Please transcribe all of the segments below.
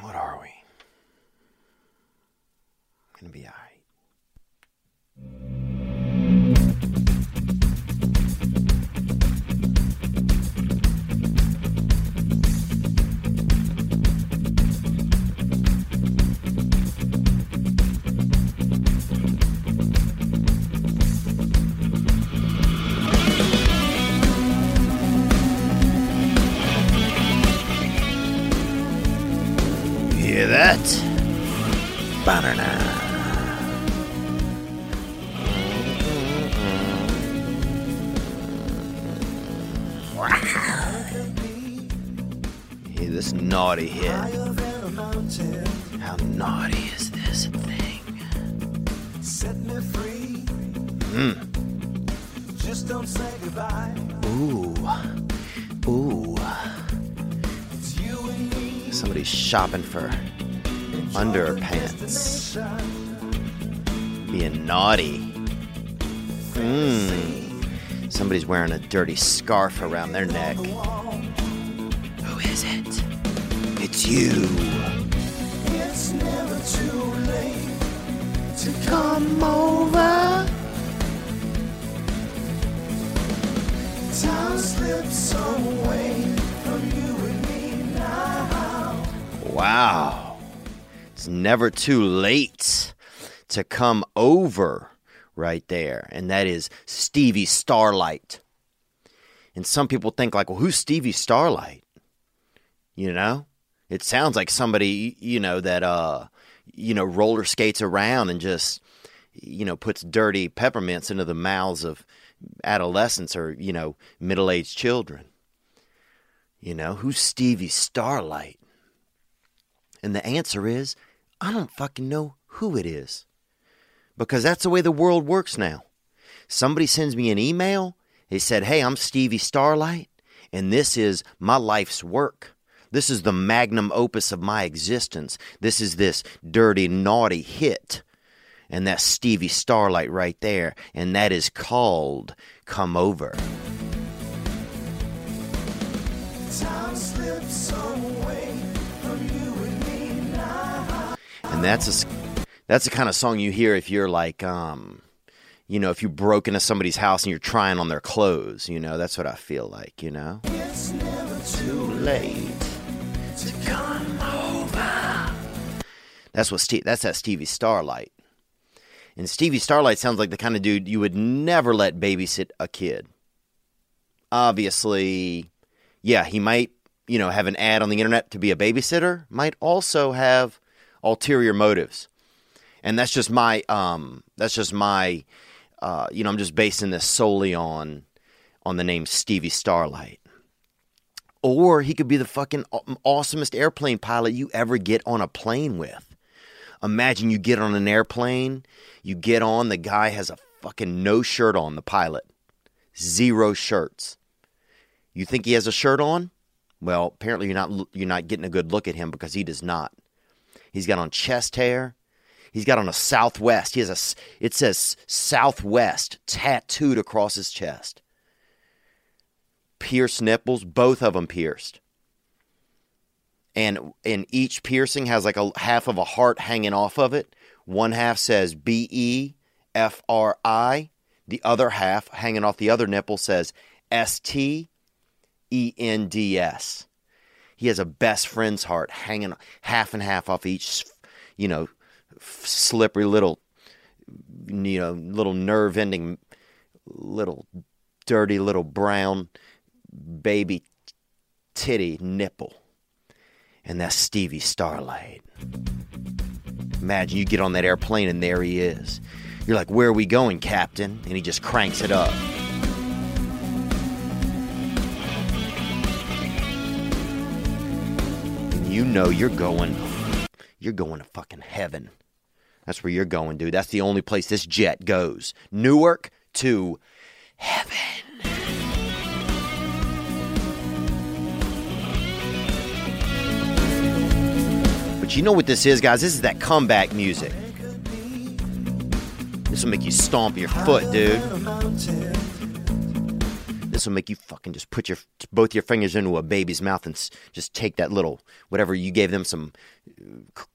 What are we? I'm gonna be all right. That banana. Hear this naughty hit. How naughty is this thing? Set me free. Just don't say goodbye. Ooh. Ooh. It's you and me. Somebody's shopping for underpants, being naughty. Somebody's wearing a dirty scarf around their neck. Who is it? It's you. It's never too late to come over. Time slips away from you and me now. Wow. It's never too late to come over right there. And that is Stevie Starlight. And some people think like, well, who's Stevie Starlight? You know, it sounds like somebody, you know, that, you know, roller skates around and just, you know, puts dirty peppermints into the mouths of adolescents or, you know, middle-aged children. You know, who's Stevie Starlight? And the answer is, I don't fucking know who it is, because that's the way the world works now. Somebody sends me an email. They said, hey, I'm Stevie Starlight, and this is my life's work. This is the magnum opus of my existence. This is this dirty, naughty hit. And that's Stevie Starlight right there. And that is called Come Over. Time slips away. And that's the kind of song you hear if you're like, you know, if you broke into somebody's house and you're trying on their clothes, you know, that's what I feel like, you know. It's never too late to come over. That's that Stevie Starlight. And Stevie Starlight sounds like the kind of dude you would never let babysit a kid. Obviously, yeah, he might, you know, have an ad on the internet to be a babysitter, might also have ulterior motives, and that's just my you know, I'm just basing this solely on the name Stevie Starlight. Or he could be the fucking awesomest airplane pilot you ever get on a plane with. Imagine you get on an airplane, you get on, the guy has a fucking no shirt on, the pilot, zero shirts. You think he has a shirt on? Well, apparently you're not getting a good look at him, because he does not. He's got on chest hair. He's got on a Southwest. It says Southwest tattooed across his chest. Pierced nipples, both of them pierced. And each piercing has like a half of a heart hanging off of it. One half says BEFRI. The other half hanging off the other nipple says STENDS. He has a best friend's heart hanging half and half off each, you know, slippery little, you know, little nerve-ending, little dirty little brown baby titty nipple. And that's Stevie Starlight. Imagine you get on that airplane and there he is. You're like, where are we going, Captain? And he just cranks it up. You know you're going to fucking heaven. That's where you're going, dude. That's the only place this jet goes. Newark to heaven. But you know what this is, guys? This is that comeback music. This will make you stomp your foot, dude. This will make you fucking just put your both your fingers into a baby's mouth and just take that little whatever you gave them, some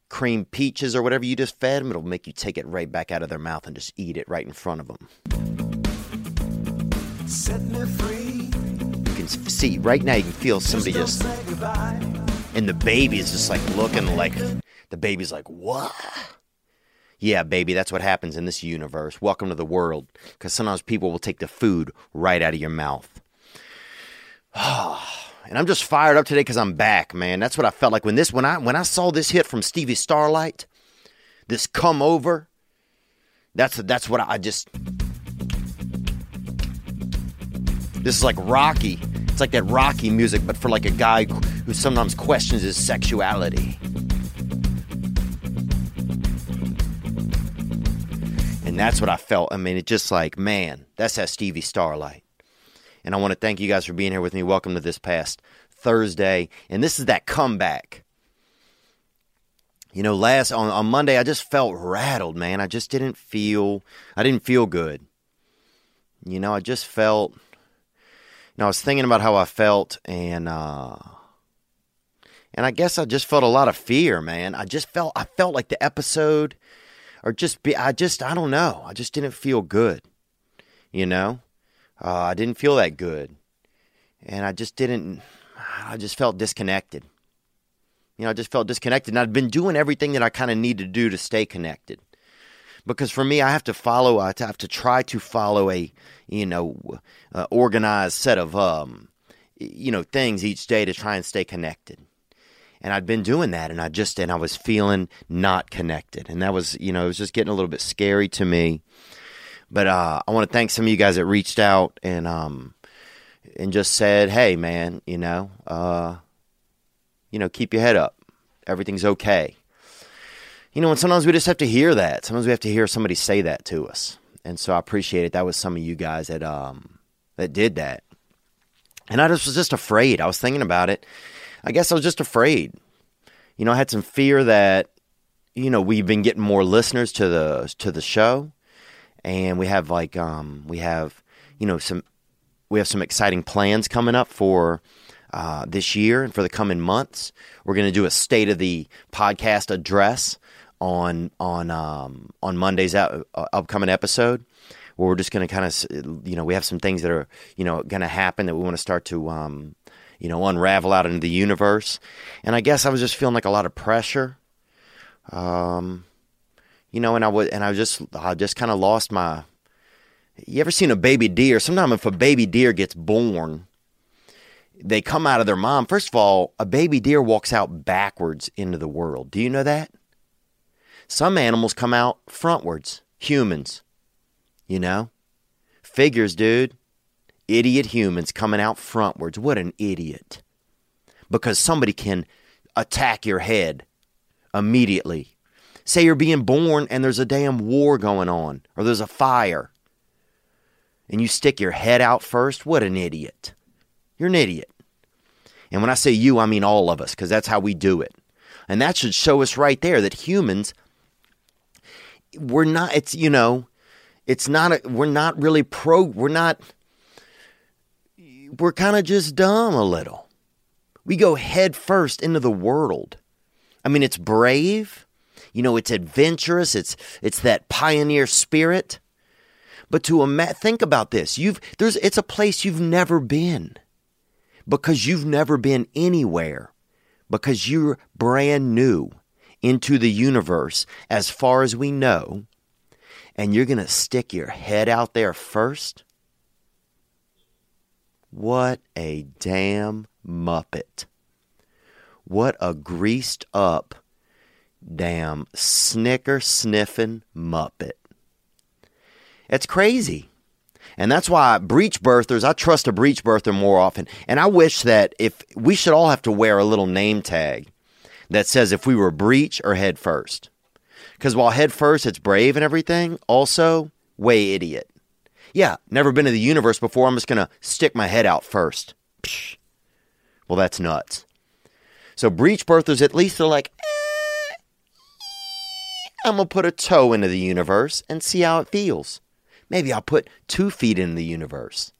cream peaches or whatever you just fed them. It'll make you take it right back out of their mouth and just eat it right in front of them. Set me free. You can see right now, you can feel somebody just and the baby is just like looking like the baby's like, what? Yeah, baby, that's what happens in this universe. Welcome to the world. Because sometimes people will take the food right out of your mouth. And I'm just fired up today because I'm back, man. That's what I felt like when I saw this hit from Stevie Starlight, this Come Over. That's what I just. This is like Rocky. It's like that Rocky music, but for like a guy who sometimes questions his sexuality. And that's what I felt. I mean, it's just like, man, that's that Stevie Starlight. And I want to thank you guys for being here with me. Welcome to this past Thursday. And this is that comeback. You know, on Monday, I just felt rattled, man. I just didn't feel good. You know, I just felt, you know, I was thinking about how I felt and I guess I just felt a lot of fear, man. I felt like the episode, I don't know. I just didn't feel good, you know? I didn't feel that good. And I just felt disconnected. You know, I just felt disconnected. And I'd been doing everything that I kind of need to do to stay connected. Because for me, I have to try to follow a organized set of, things each day to try and stay connected. And I'd been doing that, and I was feeling not connected. And that was, it was just getting a little bit scary to me. But I want to thank some of you guys that reached out and just said, hey, man, keep your head up. Everything's okay. You know, and sometimes we just have to hear that. Sometimes we have to hear somebody say that to us. And so I appreciate it. That was some of you guys that that did that. And I just was just afraid. I was thinking about it. I guess I was just afraid. You know, I had some fear that, we've been getting more listeners to the show, and we have like we have some exciting plans coming up for this year and for the coming months. We're going to do a State of the Podcast address on Monday's upcoming episode, where we're just going to kind of, we have some things that are, going to happen that we want to start to unravel out into the universe. And I guess I was just feeling like a lot of pressure, and I just kind of lost my, you ever seen a baby deer? Sometimes if a baby deer gets born, they come out of their mom. First of all, a baby deer walks out backwards into the world. Do you know that? Some animals come out frontwards, humans, figures, dude. Idiot humans coming out frontwards. What an idiot. Because somebody can attack your head immediately. Say you're being born and there's a damn war going on, or there's a fire, and you stick your head out first. What an idiot. You're an idiot. And when I say you, I mean all of us, because that's how we do it. And that should show us right there that humans, we're kind of just dumb a little. We go head first into the world. I mean, it's brave. It's adventurous. It's that pioneer spirit. But think about this. It's a place you've never been, because you've never been anywhere, because you're brand new into the universe as far as we know. And you're going to stick your head out there first. What a damn muppet. What a greased up, damn snicker-sniffing muppet. It's crazy. And that's why breech birthers, I trust a breech birther more often. And I wish that if we should all have to wear a little name tag that says if we were breech or head first. Because while head first, it's brave and everything, also way idiot. Yeah, never been to the universe before. I'm just going to stick my head out first. Psh. Well, that's nuts. So breech birthers, at least they're like, I'm going to put a toe into the universe and see how it feels. Maybe I'll put 2 feet in the universe.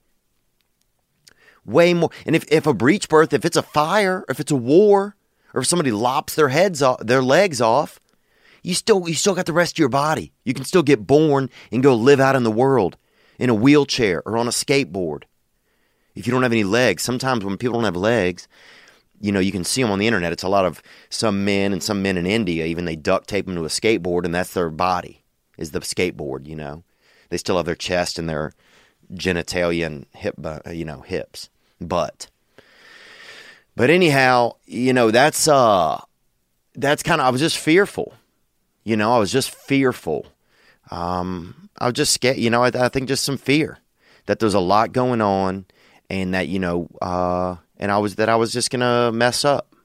way more. And if a breech birth, if it's a fire, if it's a war, or if somebody lops their heads off, their legs off, you still got the rest of your body. You can still get born and go live out in the world in a wheelchair or on a skateboard. If you don't have any legs, sometimes when people don't have legs, you know, you can see them on the internet. It's a lot of some men in India, even they duct tape them to a skateboard, and that's their body is the skateboard, you know. They still have their chest and their genitalia and hips, but anyhow, you know, that's kind of, I was just fearful. I was just scared, you know, I think just some fear that there's a lot going on, and that, you know, and I was just going to mess up,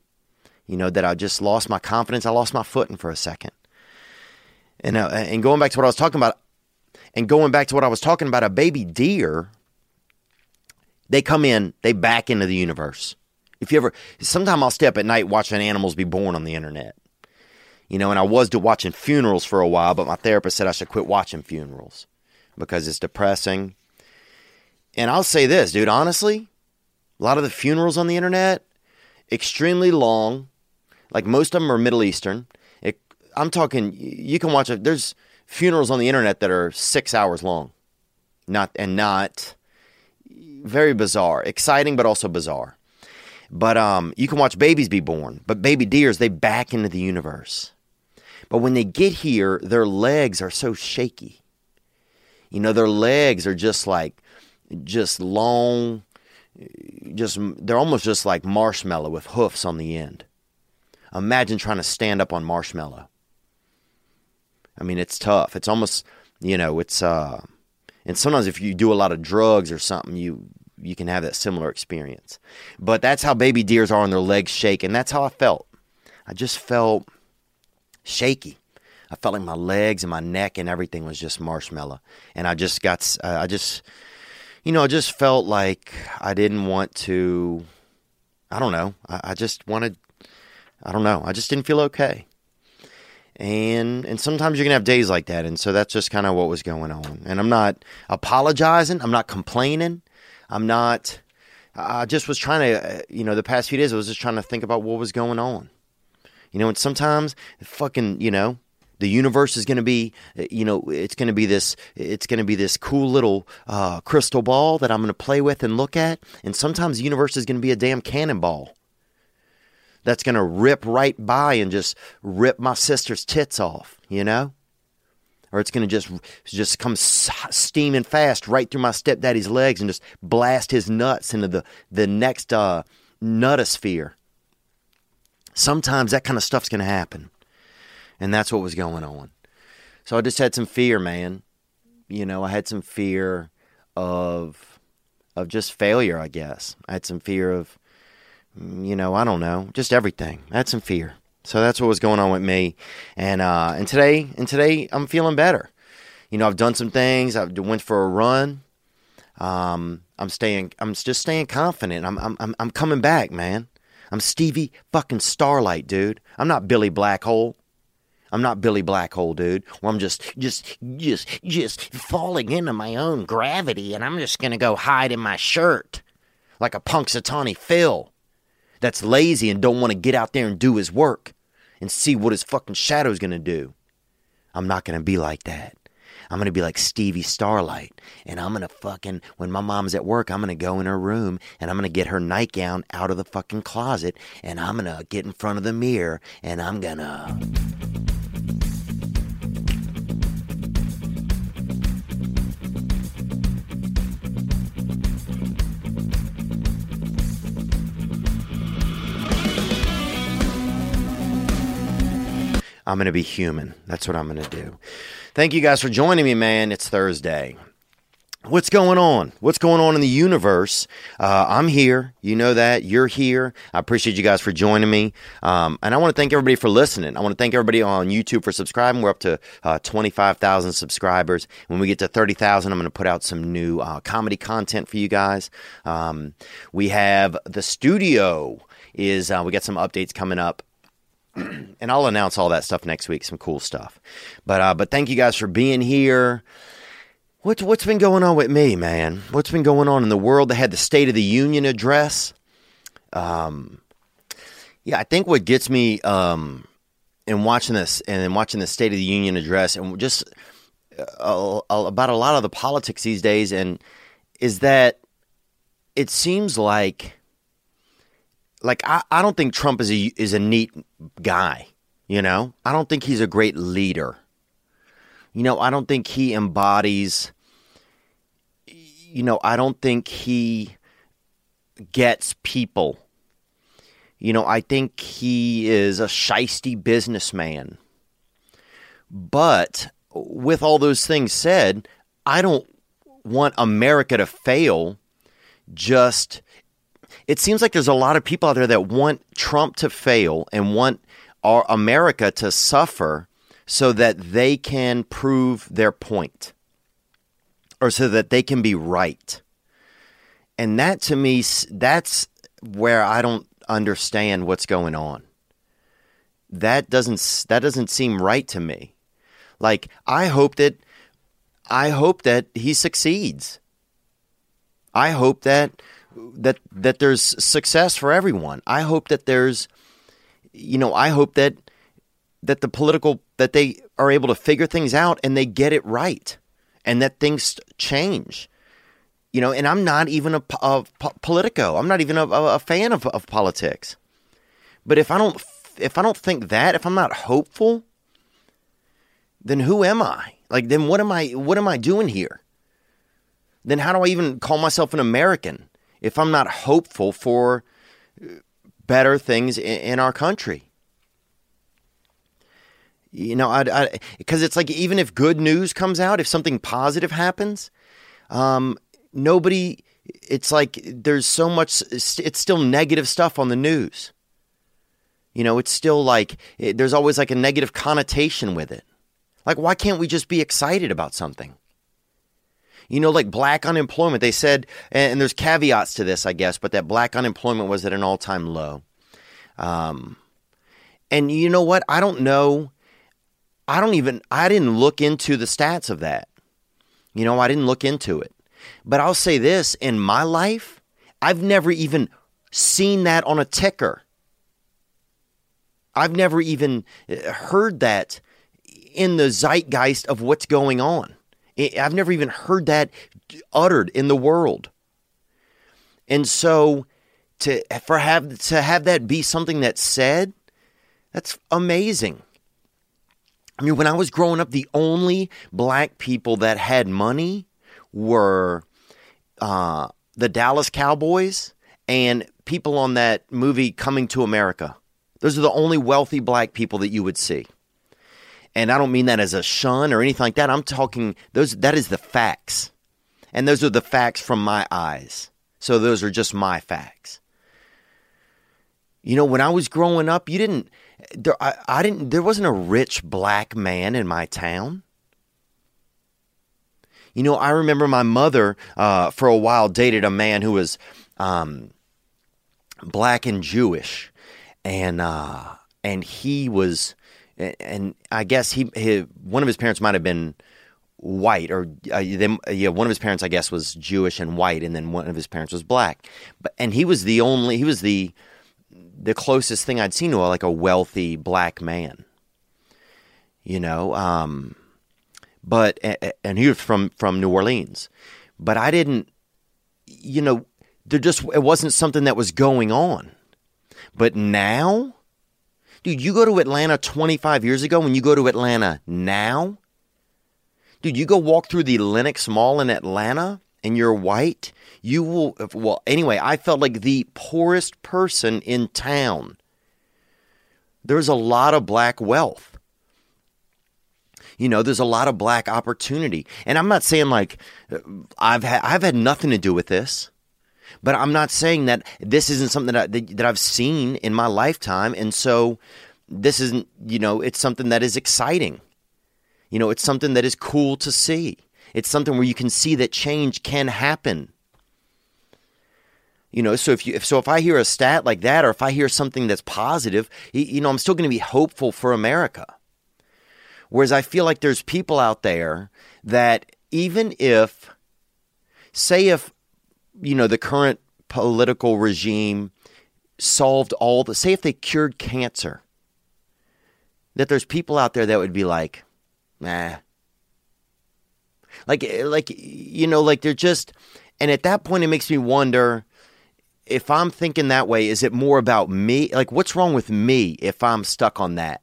you know, that I just lost my confidence. I lost my footing for a second. And going back to what I was talking about, a baby deer, they come in, they back into the universe. If you ever, sometime I'll stay up at night watching animals be born on the internet, you know, and I was watching funerals for a while, but my therapist said I should quit watching funerals because it's depressing. And I'll say this, dude, honestly, a lot of the funerals on the internet, extremely long, like most of them are Middle Eastern. I'm talking, you can watch it. There's funerals on the internet that are 6 hours long, not very bizarre, exciting, but also bizarre. But you can watch babies be born, but baby deers, they back into the universe. But when they get here, their legs are so shaky. You know, their legs are just long, they're almost just like marshmallow with hoofs on the end. Imagine trying to stand up on marshmallow. I mean, it's tough. It's almost, you know, it's, and sometimes if you do a lot of drugs or something, you can have that similar experience. But that's how baby deers are, and their legs shake, and that's how I felt. I just felt shaky. I felt like my legs and my neck and everything was just marshmallow. And I just got, I just felt like I didn't want to, I don't know. I just wanted, I don't know. I just didn't feel okay. And sometimes you're going to have days like that. And so that's just kind of what was going on. And I'm not apologizing. I'm not complaining. I just was trying to, you know, the past few days, I was just trying to think about what was going on. You know, and sometimes fucking, you know, the universe is going to be, you know, it's going to be this cool little crystal ball that I'm going to play with and look at. And sometimes the universe is going to be a damn cannonball that's going to rip right by and just rip my sister's tits off, you know? Or it's going to just come steaming fast right through my stepdaddy's legs and just blast his nuts into the next nutosphere. Sometimes that kind of stuff's going to happen. And that's what was going on. So I just had some fear, man. You know, I had some fear of just failure, I guess. I had some fear of, you know, I don't know, just everything. I had some fear. So that's what was going on with me. And today I'm feeling better. You know, I've done some things. I went for a run. I'm just staying confident. I'm coming back, man. I'm Stevie fucking Starlight, dude. I'm not Billy Blackhole. dude. Where I'm just falling into my own gravity, and I'm just going to go hide in my shirt like a Punxsutawney Phil that's lazy and don't want to get out there and do his work and see what his fucking shadow's going to do. I'm not going to be like that. I'm going to be like Stevie Starlight, and I'm going to fucking, when my mom's at work, I'm going to go in her room, and I'm going to get her nightgown out of the fucking closet, and I'm going to get in front of the mirror, and I'm going to... I'm going to be human. That's what I'm going to do. Thank you guys for joining me, man. It's Thursday. What's going on? What's going on in the universe? I'm here. You know that. You're here. I appreciate you guys for joining me. And I want to thank everybody for listening. I want to thank everybody on YouTube for subscribing. We're up to 25,000 subscribers. When we get to 30,000, I'm going to put out some new comedy content for you guys. We have the studio. We got some updates coming up. And I'll announce all that stuff next week, some cool stuff. But thank you guys for being here. What's been going on with me, man? What's been going on in the world? They had the State of the Union address. Yeah, I think what gets me in watching this and in watching the State of the Union address and just about a lot of the politics these days, and is that it seems like I don't think Trump is a neat guy. You know, I don't think he's a great leader. You know, I don't think he embodies, you know, I don't think he gets people. You know, I think he is a shisty businessman. But with all those things said, I don't want America to fail. Just, it seems like there's a lot of people out there that want Trump to fail and want our America to suffer, so that they can prove their point, or so that they can be right. And that, to me, that's where I don't understand what's going on. That doesn't seem right to me. Like, I hope that he succeeds. I hope that there's success for everyone. I hope that there's, you know, I hope that the political, that they are able to figure things out and they get it right, and that things change, you know. And I'm not even a politico. I'm not even a fan of politics. But if I don't think that, if I'm not hopeful, then who am I? Like, then what am I doing here? Then how do I even call myself an American if I'm not hopeful for better things in our country? You know, because it's like, even if good news comes out, if something positive happens, nobody, it's like there's so much, it's still negative stuff on the news. You know, it's still like, there's always like a negative connotation with it. Like, why can't we just be excited about something? You know, like black unemployment, they said, and there's caveats to this, I guess, but that black unemployment was at an all-time low. And you know what? I don't know. I didn't look into the stats of that. You know, I didn't look into it. But I'll say this, in my life, I've never even seen that on a ticker. I've never even heard that in the zeitgeist of what's going on. I've never even heard that uttered in the world. And so to have that be something that's said, that's amazing. I mean, when I was growing up, the only black people that had money were the Dallas Cowboys and people on that movie, Coming to America. Those are the only wealthy black people that you would see. And I don't mean that as a shun or anything like that. I'm talking, that is the facts. And those are the facts from my eyes. So those are just my facts. You know, when I was growing up, there wasn't a rich black man in my town. You know, I remember my mother for a while dated a man who was black and Jewish, and he was, and I guess he one of his parents might have been white, or one of his parents, I guess, was Jewish and white, and then one of his parents was black. And he was the closest thing I'd seen to a wealthy black man, you know, but, and he was from New Orleans, but I didn't, you know, it wasn't something that was going on. But now, dude, you go to Atlanta 25 years ago, when you go to Atlanta now, dude, you go walk through the Lennox Mall in Atlanta and you're white, you will, well, anyway, I felt like the poorest person in town. There's a lot of black wealth. You know, there's a lot of black opportunity. And I'm not saying like I've had nothing to do with this, but I'm not saying that this isn't something that I've seen in my lifetime. And so this isn't, you know, it's something that is exciting. You know, it's something that is cool to see. It's something where you can see that change can happen. You know, so if I hear a stat like that, or if I hear something that's positive, you know, I'm still going to be hopeful for America. Whereas I feel like there's people out there that even if, say if, you know, the current political regime solved all the, say if they cured cancer, that there's people out there that would be like, nah. Like, you know, like they're just, and at that point it makes me wonder if I'm thinking that way, is it more about me? Like, what's wrong with me if I'm stuck on that?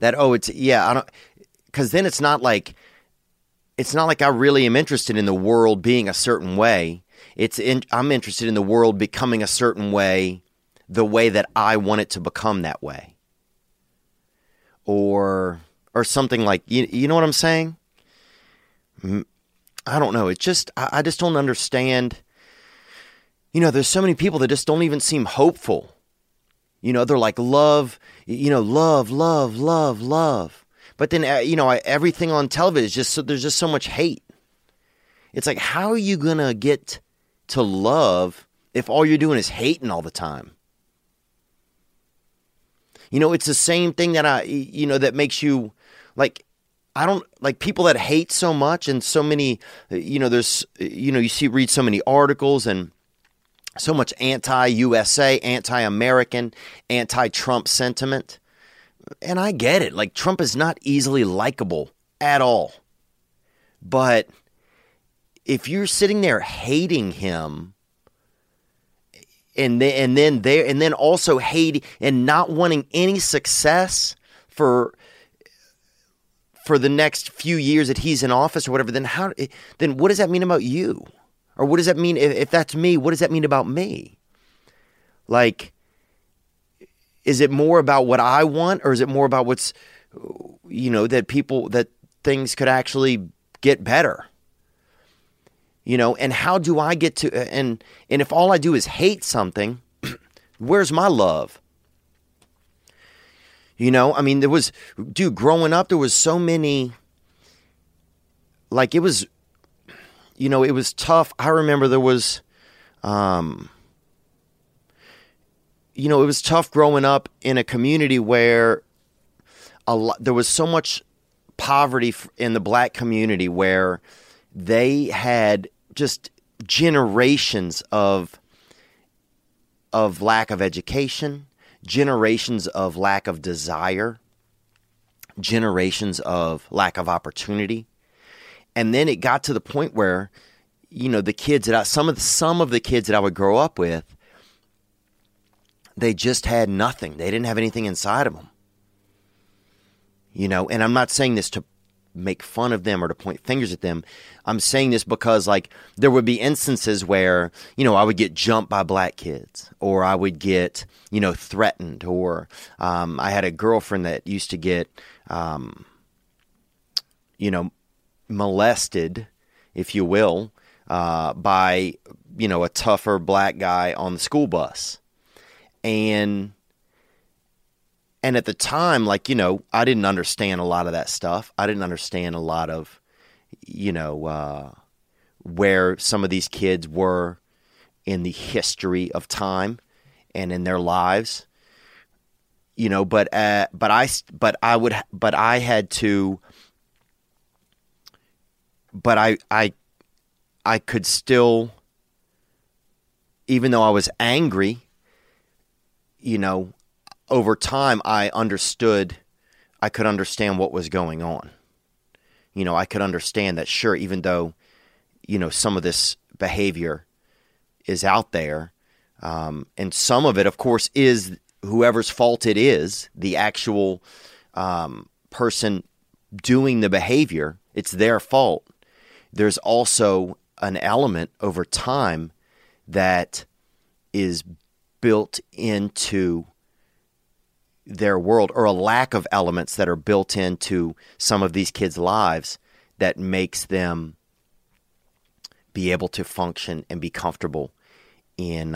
That, oh, it's, yeah, I don't, because then it's not like I really am interested in the world being a certain way. It's in, I'm interested in the world becoming a certain way, the way that I want it to become that way. Or something like, you know what I'm saying? I don't know. It's just, I just don't understand. You know, there's so many people that just don't even seem hopeful. You know, they're like love, you know, love. But then, you know, everything on television is just, so, there's just so much hate. It's like, how are you going to get to love if all you're doing is hating all the time? You know, it's the same thing that I, you know, that makes you like, I don't like people that hate so much and so many, you know, there's, you know, you see, read so many articles and so much anti-USA, anti-American, anti-Trump sentiment. And I get it. Like, Trump is not easily likable at all. But if you're sitting there hating him and then also hate and not wanting any success for the next few years that he's in office or whatever, then what does that mean about you? Or what does that mean if that's me? What does that mean about me? Like, is it more about what I want, or is it more about what's, you know, that people, that things could actually get better? You know, and how do I get to, and if all I do is hate something, where's my love? You know, I mean, there was, dude, growing up, there was so many, like, it was, you know, it was tough. I remember there was, you know, it was tough growing up in a community where there was so much poverty in the black community where they had just generations of lack of education, generations of lack of desire, generations of lack of opportunity. And then it got to the point where, you know, the kids that some of the kids that I would grow up with, they just had nothing. They didn't have anything inside of them. You know, and I'm not saying this to make fun of them or to point fingers at them. I'm saying this because, like, there would be instances where, you know, I would get jumped by black kids, or I would get, you know, threatened, or I had a girlfriend that used to get, you know, molested, if you will, by, you know, a tougher black guy on the school bus. And at the time, like, you know, I didn't understand a lot of that stuff. I didn't understand a lot of, you know, where some of these kids were in the history of time and in their lives, you know. But I could still, even though I was angry, you know, over time, I could understand what was going on. You know, I could understand that, sure, even though, you know, some of this behavior is out there, and some of it, of course, is whoever's fault it is, the actual person doing the behavior, it's their fault. There's also an element over time that is built into their world, or a lack of elements that are built into some of these kids' lives that makes them be able to function and be comfortable in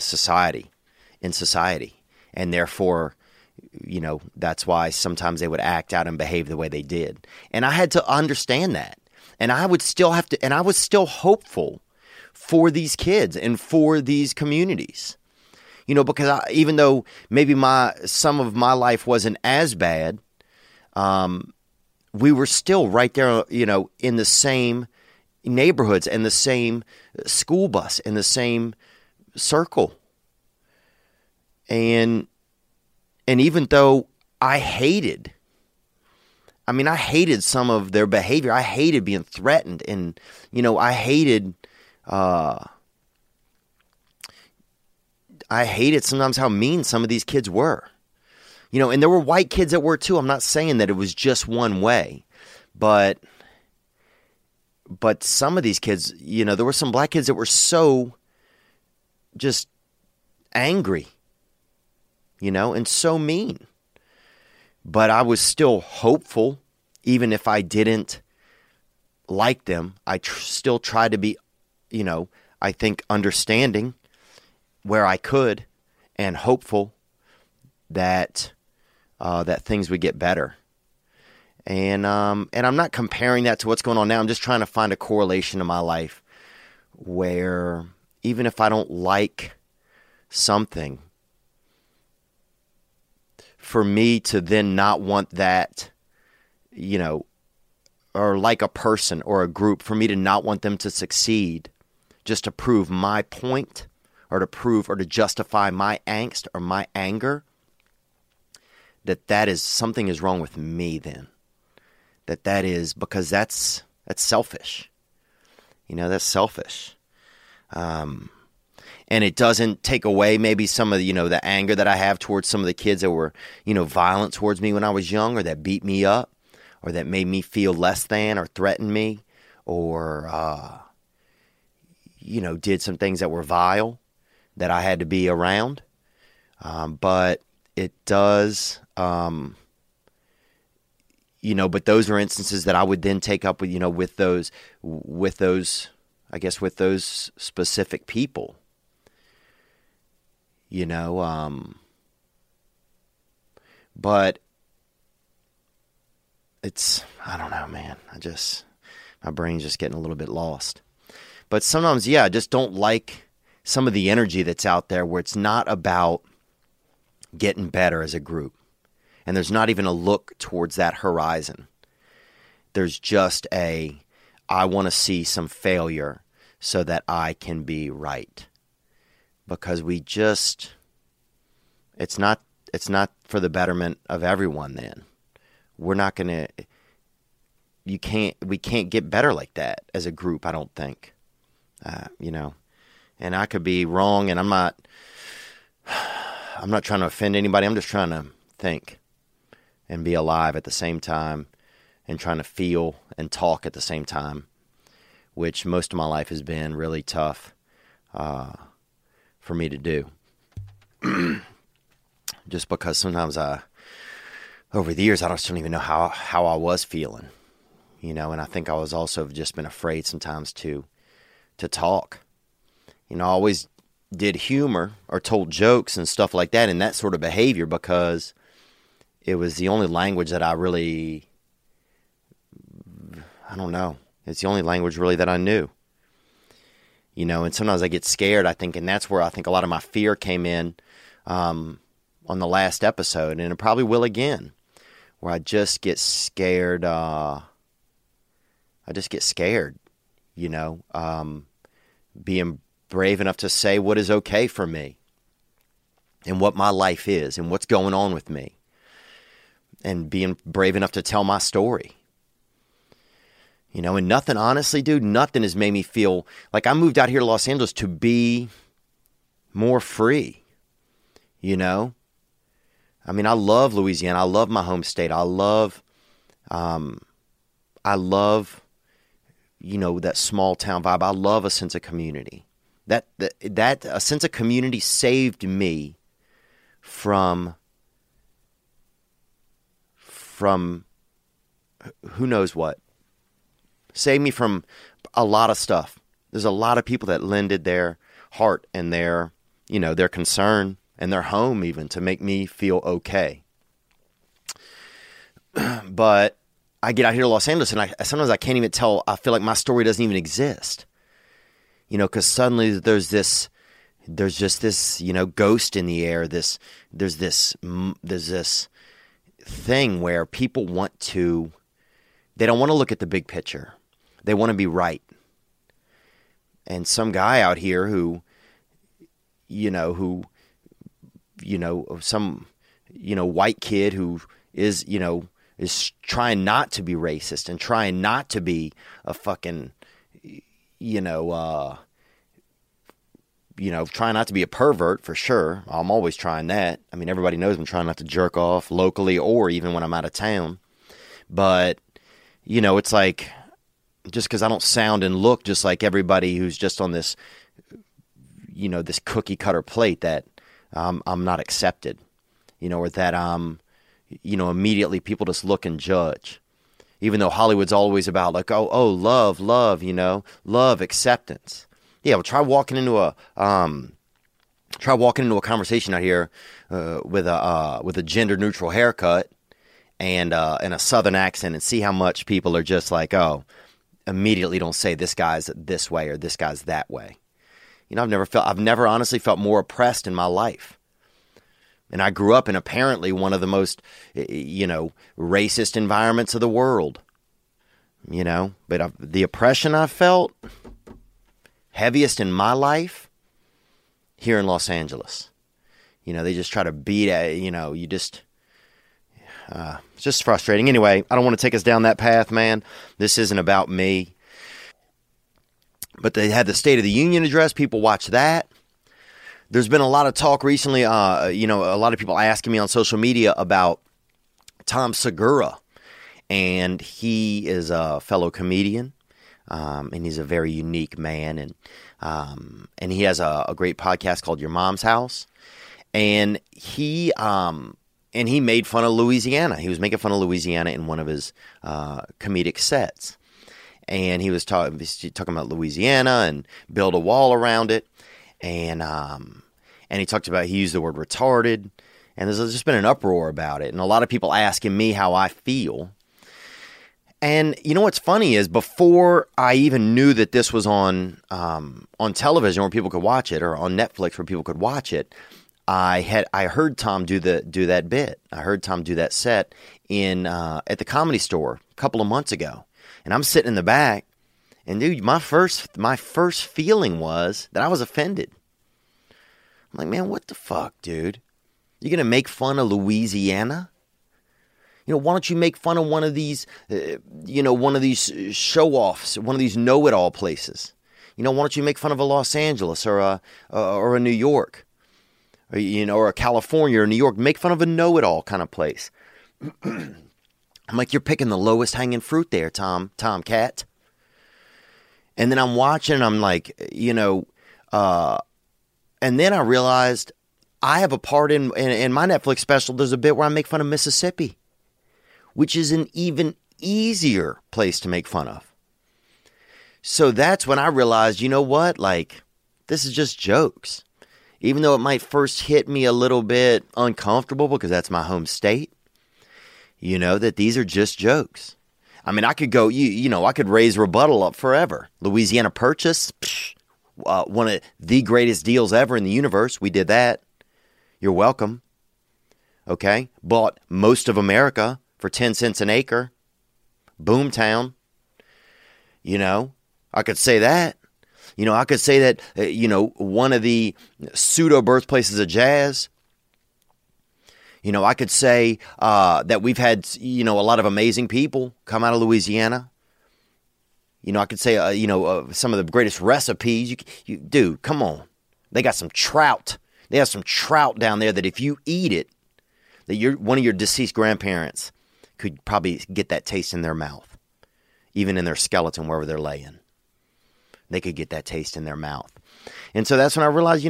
society, and therefore, you know, that's why sometimes they would act out and behave the way they did. And I had to understand that, and I would still have to, and I was still hopeful for these kids and for these communities. You know, because even though maybe some of my life wasn't as bad, we were still right there, you know, in the same neighborhoods and the same school bus and the same circle. And even though I hated some of their behavior. I hated being threatened, and, you know, I hated sometimes how mean some of these kids were. You know, and there were white kids that were too. I'm not saying that it was just one way, but some of these kids, you know, there were some black kids that were so just angry, you know, and so mean. But I was still hopeful, even if I didn't like them. I still tried to be, you know, I think understanding where I could, and hopeful that that things would get better. And I'm not comparing that to what's going on now. I'm just trying to find a correlation in my life where even if I don't like something, for me to then not want that, you know, or like a person or a group, for me to not want them to succeed just to prove my point or to prove or to justify my angst or my anger, that is something is wrong with me then. That is, because that's selfish. You know, that's selfish. And it doesn't take away maybe some of the, you know, the anger that I have towards some of the kids that were, you know, violent towards me when I was young, or that beat me up, or that made me feel less than, or threatened me, or, you know, did some things that were vile that I had to be around. But it does, you know, but those are instances that I would then take up with, you know, with those specific people. You know, but it's, I don't know, man. My brain's just getting a little bit lost. But sometimes, yeah, I just don't like some of the energy that's out there where it's not about getting better as a group. And there's not even a look towards that horizon. There's just I want to see some failure so that I can be right. Because it's not for the betterment of everyone then. We can't get better like that as a group, I don't think. You know, and I could be wrong, and I'm not trying to offend anybody. I'm just trying to think and be alive at the same time and trying to feel and talk at the same time, which most of my life has been really tough, for me to do. Just because sometimes over the years, I just don't even know how I was feeling, you know, and I think I was also just been afraid sometimes to talk. You know, I always did humor or told jokes and stuff like that and that sort of behavior because it was the only language that it's the only language really that I knew. You know, and sometimes I get scared, I think, and that's where I think a lot of my fear came in on the last episode, and it probably will again, where I just get scared. I just get scared, you know, being brave enough to say what is okay for me and what my life is and what's going on with me, and being brave enough to tell my story. You know, and nothing, honestly, dude, nothing has made me feel like I moved out here to Los Angeles to be more free, you know? I mean, I love Louisiana. I love my home state. I love, you know, that small town vibe. I love a sense of community. That a sense of community saved me from who knows what. Saved me from a lot of stuff. There's a lot of people that lended their heart and their, you know, their concern and their home even to make me feel okay. But I get out here to Los Angeles and sometimes I can't even tell. I feel like my story doesn't even exist, you know, because suddenly there's just this, you know, ghost in the air. There's this thing where people want to They don't want to look at the big picture. They want to be right. And some guy out here who white kid who is trying not to be racist and trying not to be a fucking, trying not to be a pervert for sure. I'm always trying that. I mean, everybody knows I'm trying not to jerk off locally or even when I'm out of town. But, it's like, just because I don't sound and look just like everybody who's just on this, this cookie cutter plate that I'm not accepted, or that immediately people just look and judge, even though Hollywood's always about like, oh, love, love, acceptance. Yeah, well, try walking into a conversation out here with a gender neutral haircut and a Southern accent, and see how much people are just like, oh, immediately don't say this guy's this way or this guy's that way. I've never honestly felt more oppressed in my life. And I grew up in apparently one of the most, racist environments of the world, but the oppression I felt heaviest in my life here in Los Angeles. They just try to beat at, it's just frustrating. Anyway, I don't want to take us down that path, man. This isn't about me. But they had the State of the Union address. People watch that. There's been a lot of talk recently, a lot of people asking me on social media about Tom Segura, and he is a fellow comedian, and he's a very unique man, and he has a great podcast called Your Mom's House, and he made fun of Louisiana. He was making fun of Louisiana in one of his comedic sets, and he was talking about Louisiana and build a wall around it. And he talked about, he used the word retarded, and there's just been an uproar about it. And a lot of people asking me how I feel. And what's funny is before I even knew that this was on television where people could watch it, or on Netflix where people could watch it, I heard Tom do that bit. I heard Tom do that set at the Comedy Store a couple of months ago, and I'm sitting in the back. And dude, my first feeling was that I was offended. I'm like, man, what the fuck, dude? You're gonna make fun of Louisiana? Why don't you make fun of one of these, one of these show-offs, one of these know-it-all places? Why don't you make fun of a Los Angeles or a New York, or, or a California or New York? Make fun of a know-it-all kind of place. I'm like, you're picking the lowest hanging fruit there, Tomcat. And then I'm watching and I'm like, and then I realized I have a part in my Netflix special. There's a bit where I make fun of Mississippi, which is an even easier place to make fun of. So that's when I realized, this is just jokes. Even though it might first hit me a little bit uncomfortable because that's my home state, that these are just jokes. I mean, I could go, I could raise rebuttal up forever. Louisiana Purchase, one of the greatest deals ever in the universe. We did that. You're welcome. Okay. Bought most of America for 10 cents an acre. Boomtown. I could say that. I could say that, one of the pseudo birthplaces of jazz. I could say that we've had, a lot of amazing people come out of Louisiana. I could say, some of the greatest recipes. Dude, come on. They got some trout. They have some trout down there that if you eat it, that one of your deceased grandparents could probably get that taste in their mouth, even in their skeleton, wherever they're laying. They could get that taste in their mouth. And so that's when I realized,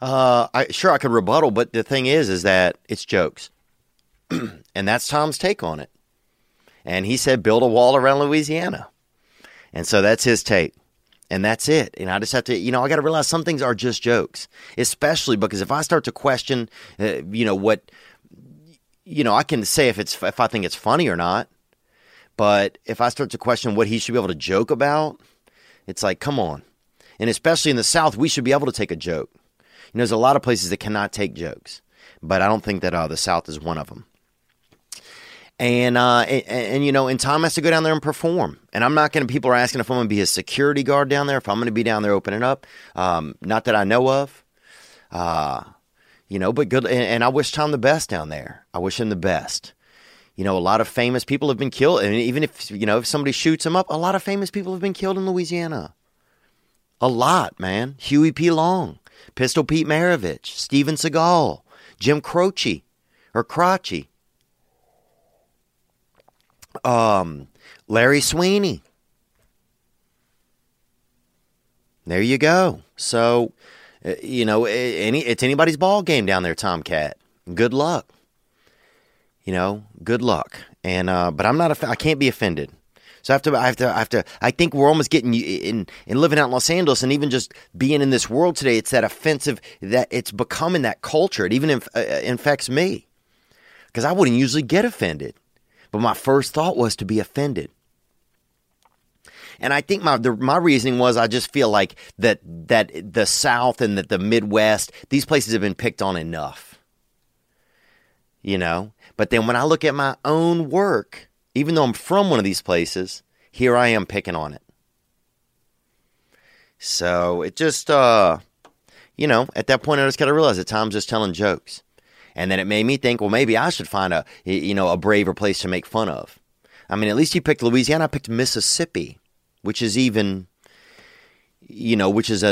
I could rebuttal, but the thing is that it's jokes. And that's Tom's take on it. And he said, build a wall around Louisiana. And so that's his take. And that's it. And I just have to, I got to realize some things are just jokes, especially because if I start to question, I can say if I think it's funny or not, but if I start to question what he should be able to joke about, it's like, come on. And especially in the South, we should be able to take a joke. There's a lot of places that cannot take jokes, but I don't think that the South is one of them. And you know, and Tom has to go down there and perform. And I'm not going to, people are asking if I'm going to be a security guard down there, if I'm going to be down there opening up. Not that I know of. You know, but good. And I wish Tom the best down there. I wish him the best. You know, a lot of famous people have been killed. And even if, you know, if somebody shoots him up, a lot of famous people have been killed in Louisiana. A lot, man. Huey P. Long, Pistol Pete Maravich, Steven Seagal, Jim Croce, or Croce. Larry Sweeney. There you go. So, you know, it's anybody's ball game down there, Tomcat. Good luck. You know, good luck. And but I'm not. I can't be offended. So I have to. I think we're almost getting in living out in Los Angeles, and even just being in this world today. It's that offensive that it's becoming that culture. It even infects me, because I wouldn't usually get offended. But my first thought was to be offended. And I think my reasoning was, I just feel like that the South and that the Midwest, these places have been picked on enough. You know? But then when I look at my own work, even though I'm from one of these places, here I am picking on it. So it just, you know, at that point I just got to realize that Tom's just telling jokes. And then it made me think, well, maybe I should find a braver place to make fun of. I mean, at least he picked Louisiana. I picked Mississippi, which is even, you know, which is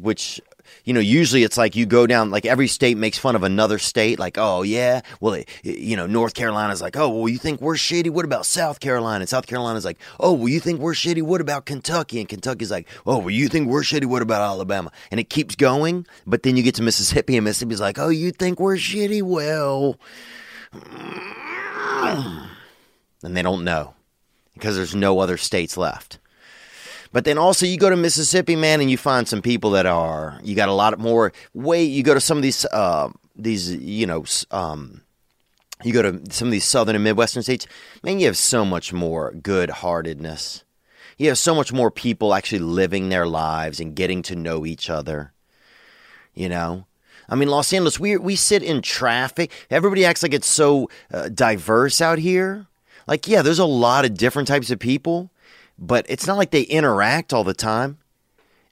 which, you know, usually it's like you go down, like every state makes fun of another state. Like, oh, yeah, well, you know, North Carolina's like, oh, well, you think we're shitty? What about South Carolina? And South Carolina's like, oh, well, you think we're shitty? What about Kentucky? And Kentucky's like, oh, well, you think we're shitty? What about Alabama? And it keeps going. But then you get to Mississippi, and Mississippi's like, oh, you think we're shitty? Well, and they don't know, because there's no other states left. But then also you go to Mississippi, man, and you find some people that are, you got a lot more weight. You go to some of these, you know, you go to some of these southern and midwestern states, man, you have so much more good-heartedness. You have so much more people actually living their lives and getting to know each other, you know. I mean, Los Angeles, we sit in traffic. Everybody acts like it's so diverse out here. Like, yeah, there's a lot of different types of people. But it's not like they interact all the time.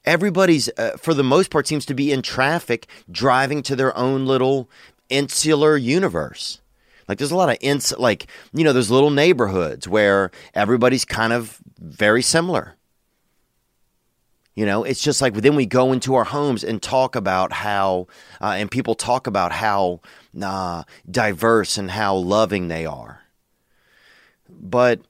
Everybody's, for the most part, seems to be in traffic, driving to their own little insular universe. Like, there's a lot of, like, you know, there's little neighborhoods where everybody's kind of very similar. You know, it's just like, then we go into our homes and talk about how, and people talk about how diverse and how loving they are. But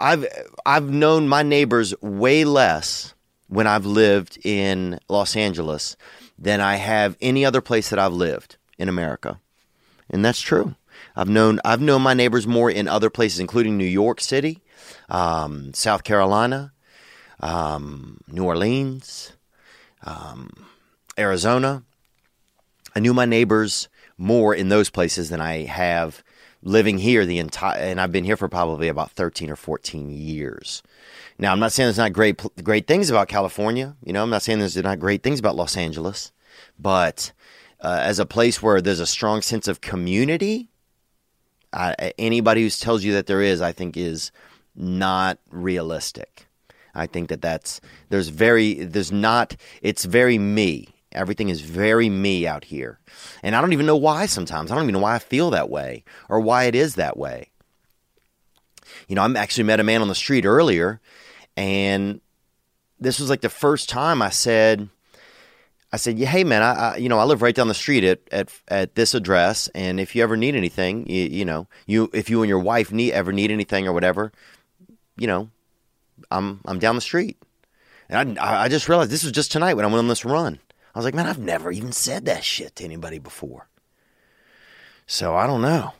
I've known my neighbors way less when I've lived in Los Angeles than I have any other place that I've lived in America. And that's true. I've known my neighbors more in other places, including New York City, South Carolina, New Orleans, Arizona. I knew my neighbors more in those places than I have living here the entire, and I've been here for probably about 13 or 14 years. Now, I'm not saying there's not great things about California. You know, I'm not saying there's not great things about Los Angeles, but as a place where there's a strong sense of community, anybody who tells you that there is, I think, is not realistic. I think that's it's very me. Everything is very me out here. And I don't even know why sometimes. I don't even know why I feel that way or why it is that way. You know, I actually met a man on the street earlier, and this was like the first time I said, yeah, hey, man, I live right down the street at this address. And if you ever need anything, you know, if you and your wife ever need anything or whatever, you know, I'm down the street. And I just realized this was just tonight when I went on this run. I was like, man, I've never even said that shit to anybody before. So I don't know.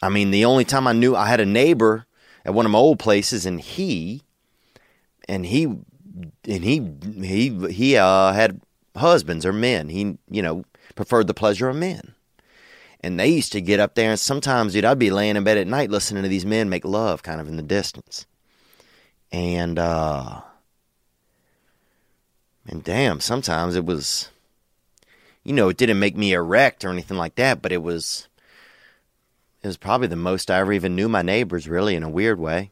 I mean, the only time I knew, I had a neighbor at one of my old places, and he had husbands or men. He, you know, preferred the pleasure of men. And they used to get up there, and sometimes, dude, I'd be laying in bed at night listening to these men make love kind of in the distance. And, and damn, sometimes it was, you know, it didn't make me erect or anything like that, but It was probably the most I ever even knew my neighbors, really, in a weird way.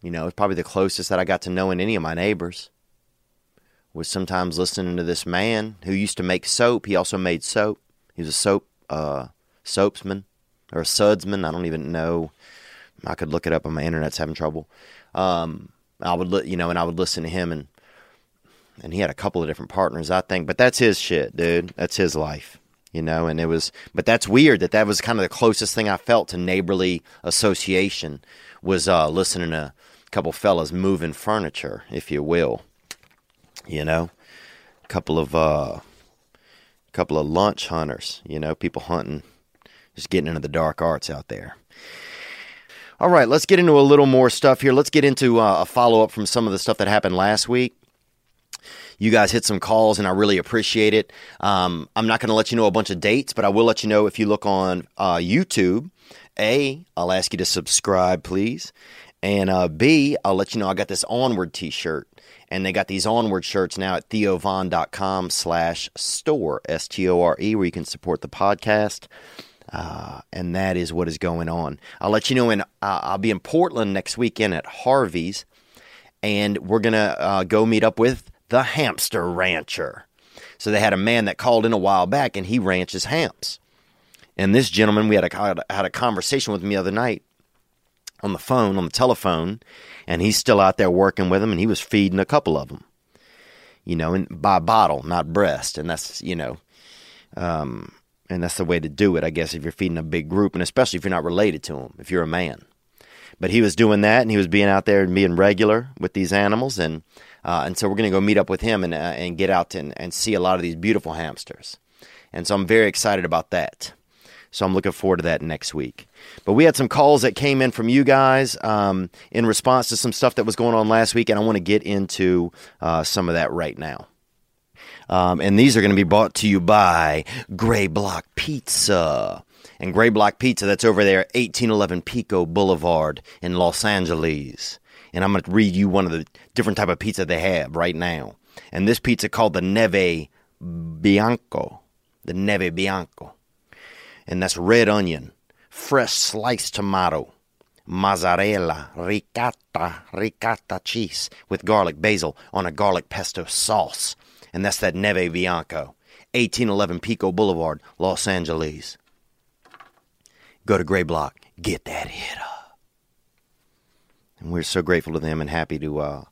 You know, it's probably the closest that I got to knowing any of my neighbors. Was sometimes listening to this man who used to make soap. He also made soap. He was a soapsman or a sudsman. I don't even know. I could look it up on my internet's having trouble. I would listen to him, and he had a couple of different partners, I think. But that's his shit, dude. That's his life, you know. And it was, but that's weird that was kind of the closest thing I felt to neighborly association was listening to a couple fellas moving furniture, if you will. You know, a couple of lunch hunters, you know, people hunting, just getting into the dark arts out there. All right, let's get into a little more stuff here. Let's get into a follow-up from some of the stuff that happened last week. You guys hit some calls, and I really appreciate it. I'm not going to let you know a bunch of dates, but I will let you know if you look on YouTube. A, I'll ask you to subscribe, please. And B, I'll let you know I got this Onward t-shirt. And they got these Onward shirts now at theovon.com/store, S-T-O-R-E, where you can support the podcast. And that is what is going on. I'll let you know, I'll be in Portland next weekend at Harvey's. And we're going to go meet up with the Hamster Rancher. So they had a man that called in a while back, and he ranches hams. And this gentleman, we had a conversation with him the other night. On the phone, on the telephone, and he's still out there working with them, and he was feeding a couple of them, you know, and by bottle, not breast, and that's, you know, and that's the way to do it, I guess, if you're feeding a big group, and especially if you're not related to them, if you're a man. But he was doing that, and he was being out there and being regular with these animals, and so we're going to go meet up with him and get out and see a lot of these beautiful hamsters, and so I'm very excited about that. So I'm looking forward to that next week. But we had some calls that came in from you guys in response to some stuff that was going on last week, and I want to get into some of that right now. And these are going to be brought to you by Gray Block Pizza. And Gray Block Pizza, that's over there at 1811 Pico Boulevard in Los Angeles. And I'm going to read you one of the different type of pizza they have right now. And this pizza called the Neve Bianco. The Neve Bianco. And that's red onion, fresh sliced tomato, mozzarella, ricotta cheese with garlic basil on a garlic pesto sauce. And that's that Neve Bianco, 1811 Pico Boulevard, Los Angeles. Go to Gray Block, get that hit up. And we're so grateful to them and happy to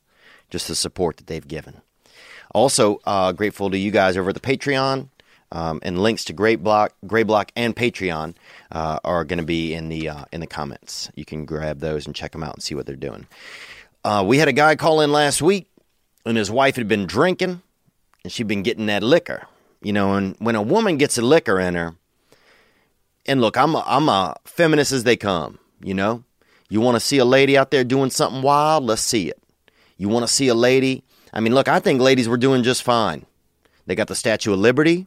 just the support that they've given. Also grateful to you guys over at the Patreon. And links to Gray Block, and Patreon are going to be in the comments. You can grab those and check them out and see what they're doing. We had a guy call in last week, and his wife had been drinking, and she'd been getting that liquor, you know. And when a woman gets a liquor in her, and look, I'm a feminist as they come, you know. You want to see a lady out there doing something wild? Let's see it. You want to see a lady? I mean, look, I think ladies were doing just fine. They got the Statue of Liberty.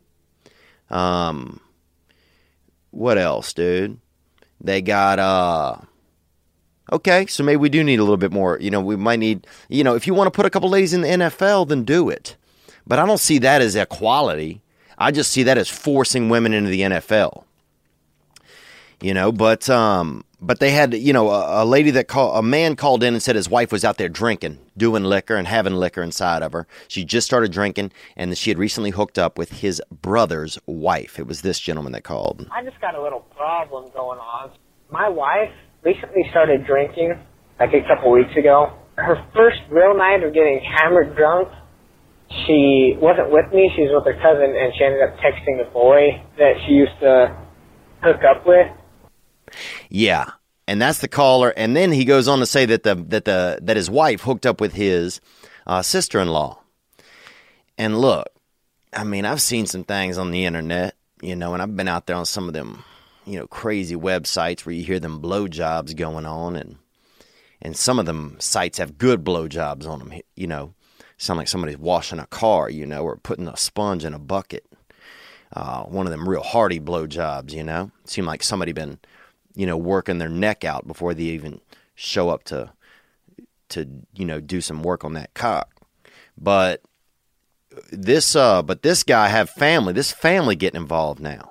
What else, dude? They got, okay, so maybe we do need a little bit more, you know, we might need, you know, if you want to put a couple ladies in the NFL, then do it. But I don't see that as equality. I just see that as forcing women into the NFL, you know, but they had, you know, a lady that a man called in and said his wife was out there drinking, doing liquor and having liquor inside of her. She just started drinking, and she had recently hooked up with his brother's wife. It was this gentleman that called. I just got a little problem going on. My wife recently started drinking, like a couple weeks ago. Her first real night of getting hammered drunk, she wasn't with me. She was with her cousin, and she ended up texting a boy that she used to hook up with. Yeah, and that's the caller, and then he goes on to say that his wife hooked up with his sister-in-law. And look, I mean, I've seen some things on the internet, you know, and I've been out there on some of them, you know, crazy websites where you hear them blowjobs going on, and some of them sites have good blowjobs on them, you know, sound like somebody's washing a car, you know, or putting a sponge in a bucket. One of them real hearty blowjobs, you know, seemed like somebody been, you know, working their neck out before they even show up to, you know, do some work on that cock. But this guy have family, this family getting involved now.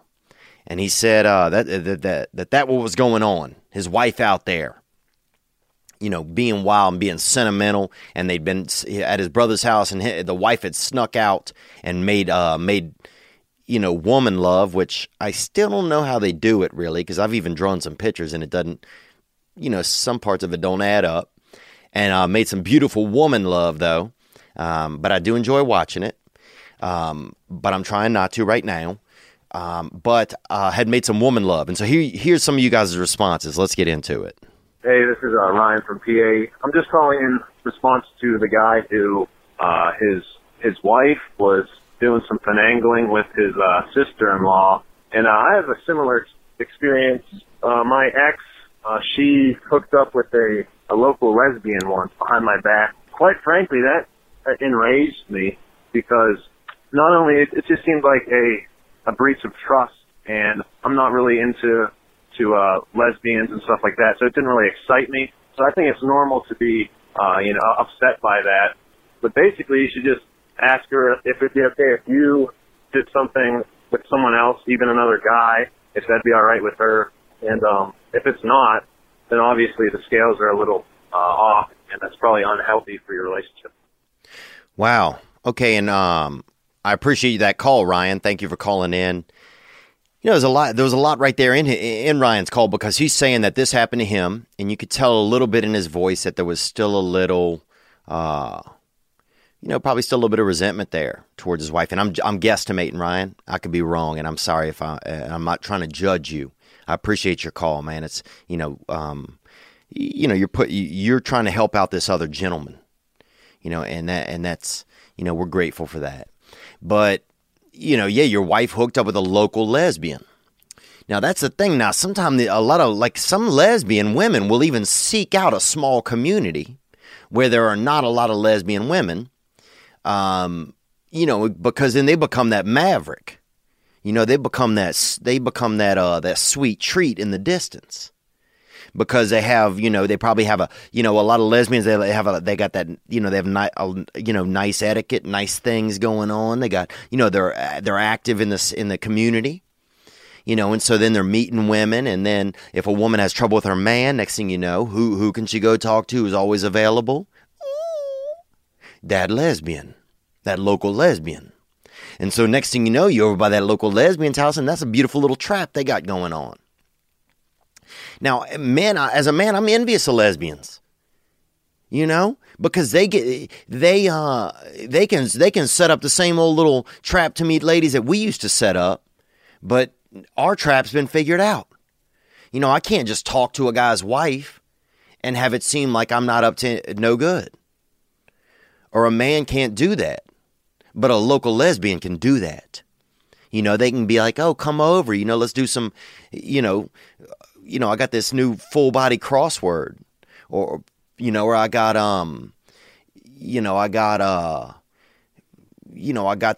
And he said that what was going on, his wife out there, you know, being wild and being sentimental, and they'd been at his brother's house, and the wife had snuck out and made you know, woman love, which I still don't know how they do it really, because I've even drawn some pictures and it doesn't, you know, some parts of it don't add up. And made some beautiful woman love though, but I do enjoy watching it. But I'm trying not to right now. But had made some woman love, and so here's some of you guys' responses. Let's get into it. Hey, this is Ryan from PA. I'm just calling in response to the guy who his wife was doing some finagling with his sister-in-law, and I have a similar experience. My ex, she hooked up with a local lesbian once behind my back. Quite frankly, that enraged me, because not only it just seemed like a breach of trust, and I'm not really into lesbians and stuff like that, so it didn't really excite me. So I think it's normal to be upset by that. But basically, you should just ask her if it'd be okay if you did something with someone else, even another guy, if that'd be all right with her. And if it's not, then obviously the scales are a little off, and that's probably unhealthy for your relationship. Wow. Okay, and I appreciate that call, Ryan. Thank you for calling in. You know, there was a lot right there in Ryan's call, because he's saying that this happened to him, and you could tell a little bit in his voice that there was still a little, probably still a little bit of resentment there towards his wife. And I'm guesstimating, Ryan. I could be wrong, and I'm sorry if I'm not trying to judge you. I appreciate your call, man. It's you're trying to help out this other gentleman, and that's we're grateful for that. But, your wife hooked up with a local lesbian. Now, that's the thing. Now, sometimes some lesbian women will even seek out a small community where there are not a lot of lesbian women, because then they become that maverick. They become that sweet treat in the distance, because they have, they probably have a lot of lesbians. They have nice etiquette, nice things going on. They got, they're active in the community, and so then they're meeting women. And then if a woman has trouble with her man, next thing you know, who can she go talk to? Who's always available? That lesbian, that local lesbian. And so next thing you know, you're over by that local lesbian's house, and that's a beautiful little trap they got going on. Now, man, as a man, I'm envious of lesbians, because they can set up the same old little trap to meet ladies that we used to set up, but our trap's been figured out. I can't just talk to a guy's wife and have it seem like I'm not up to no good, or a man can't do that, but a local lesbian can do that. They can be like, oh, come over, let's do some, I got this new full body crossword, or, or I got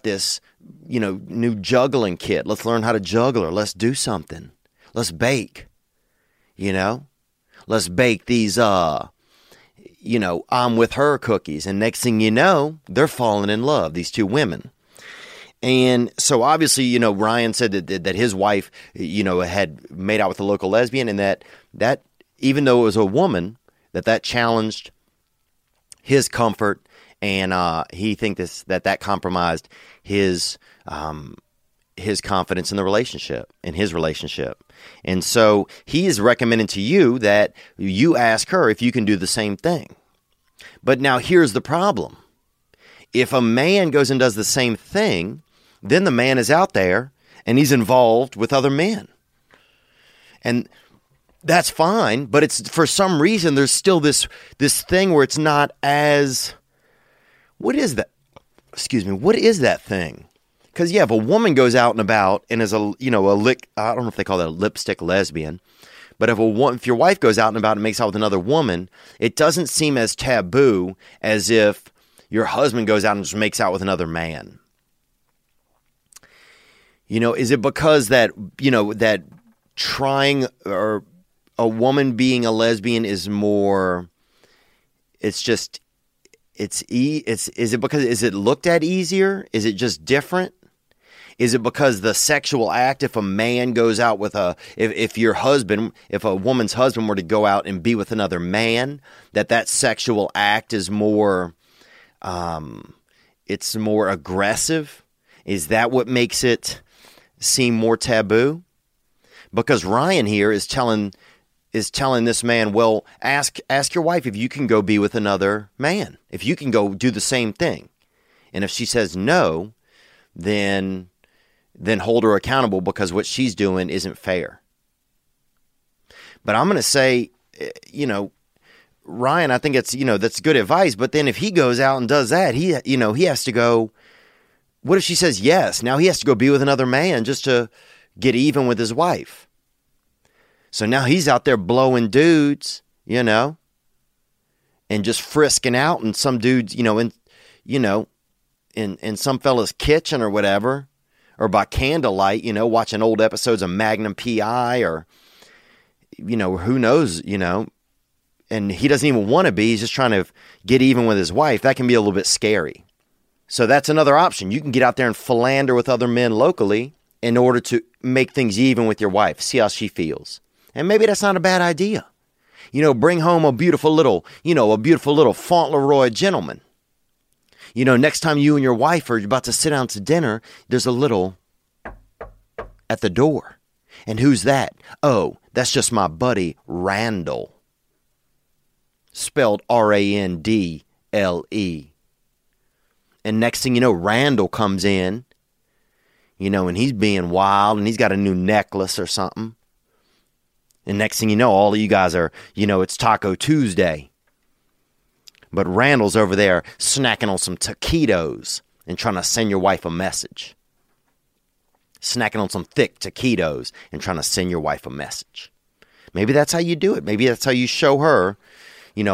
this, new juggling kit. Let's learn how to juggle, or let's do something. Let's bake, let's bake these, I'm with her cookies. And next thing you know, they're falling in love, these two women. And so obviously, Ryan said that his wife, had made out with a local lesbian, and that even though it was a woman, that challenged his comfort, and he thinks that compromised his confidence in the relationship, in his relationship. And so he is recommending to you that you ask her if you can do the same thing. But now here's the problem. If a man goes and does the same thing, then the man is out there and he's involved with other men. And that's fine, but it's, for some reason, there's still this thing where it's not as, what is that? Excuse me. What is that thing? Because if a woman goes out and about and is I don't know if they call that a lipstick lesbian, but if your wife goes out and about and makes out with another woman, it doesn't seem as taboo as if your husband goes out and just makes out with another man. Is it because that trying, or a woman being a lesbian is more, is it looked at easier? Is it just different? Is it because the sexual act, if a man goes out with a, if your husband, if a woman's husband were to go out and be with another man, that sexual act is more, it's more aggressive? Is that what makes it seem more taboo? Because Ryan here is telling this man, well, ask your wife if you can go be with another man, if you can go do the same thing. And if she says no, then hold her accountable because what she's doing isn't fair. But I'm going to say, Ryan, I think it's, that's good advice. But then if he goes out and does that, he has to go. What if she says yes? Now he has to go be with another man just to get even with his wife. So now he's out there blowing dudes, and just frisking out in some dudes, in some fella's kitchen or whatever, or by candlelight, watching old episodes of Magnum PI or, who knows, and he doesn't even want to be. He's just trying to get even with his wife. That can be a little bit scary. So that's another option. You can get out there and philander with other men locally in order to make things even with your wife, see how she feels. And maybe that's not a bad idea. Bring home a beautiful little Fauntleroy gentleman. Next time you and your wife are about to sit down to dinner, there's a little at the door. And who's that? Oh, that's just my buddy, Randall. Spelled R-A-N-D-L-E. And next thing you know, Randall comes in. And he's being wild, and he's got a new necklace or something. And next thing you know, all of you guys are, it's Taco Tuesday. But Randall's over there snacking on some taquitos and trying to send your wife a message. Snacking on some thick taquitos and trying to send your wife a message. Maybe that's how you do it. Maybe that's how you show her,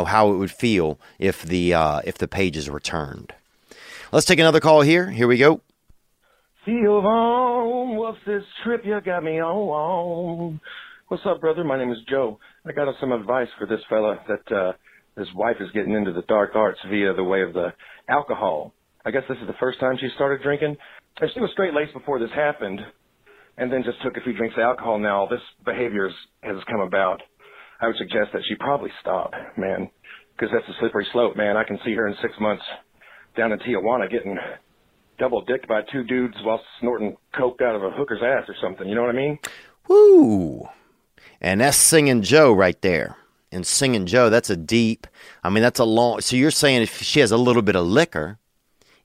how it would feel if the page is returned. Let's take another call here. Here we go. Theo, what's this trip you got me on? What's up, brother? My name is Joe. I got some advice for this fella that his wife is getting into the dark arts via the way of the alcohol. I guess this is the first time she started drinking. And she was straight-laced before this happened, and then just took a few drinks of alcohol. Now this behavior has come about. I would suggest that she probably stop, man, because that's a slippery slope, man. I can see her in 6 months down in Tijuana getting double-dicked by two dudes while snorting coke out of a hooker's ass or something. You know what I mean? Woo! And that's Singing Joe right there. And Singing Joe, that's a deep, that's a long. So you're saying if she has a little bit of liquor,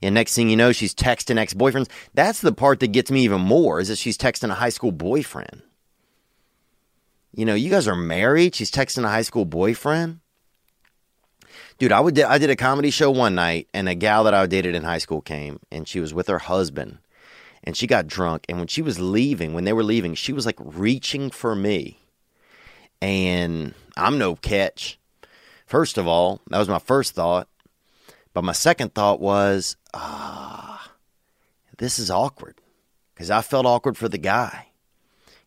and next thing you know, she's texting ex-boyfriends. That's the part that gets me even more, is that she's texting a high school boyfriend. You guys are married. She's texting a high school boyfriend. Dude, I did a comedy show one night, and a gal that I dated in high school came, and she was with her husband, and she got drunk. And when they were leaving, she was like reaching for me, and I'm no catch. First of all, that was my first thought, but my second thought was, this is awkward, because I felt awkward for the guy,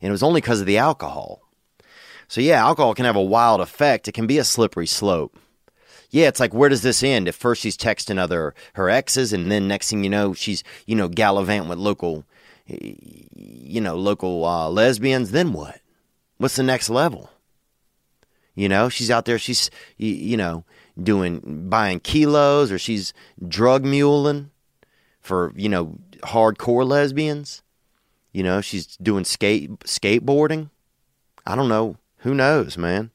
and it was only because of the alcohol. So yeah, alcohol can have a wild effect. It can be a slippery slope. Yeah, it's like, where does this end? At first she's texting her exes, and then next thing you know, she's, gallivanting with local lesbians. Then what? What's the next level? She's out there, she's, buying kilos, or she's drug muling for, hardcore lesbians. She's doing skateboarding. I don't know. Who knows, man?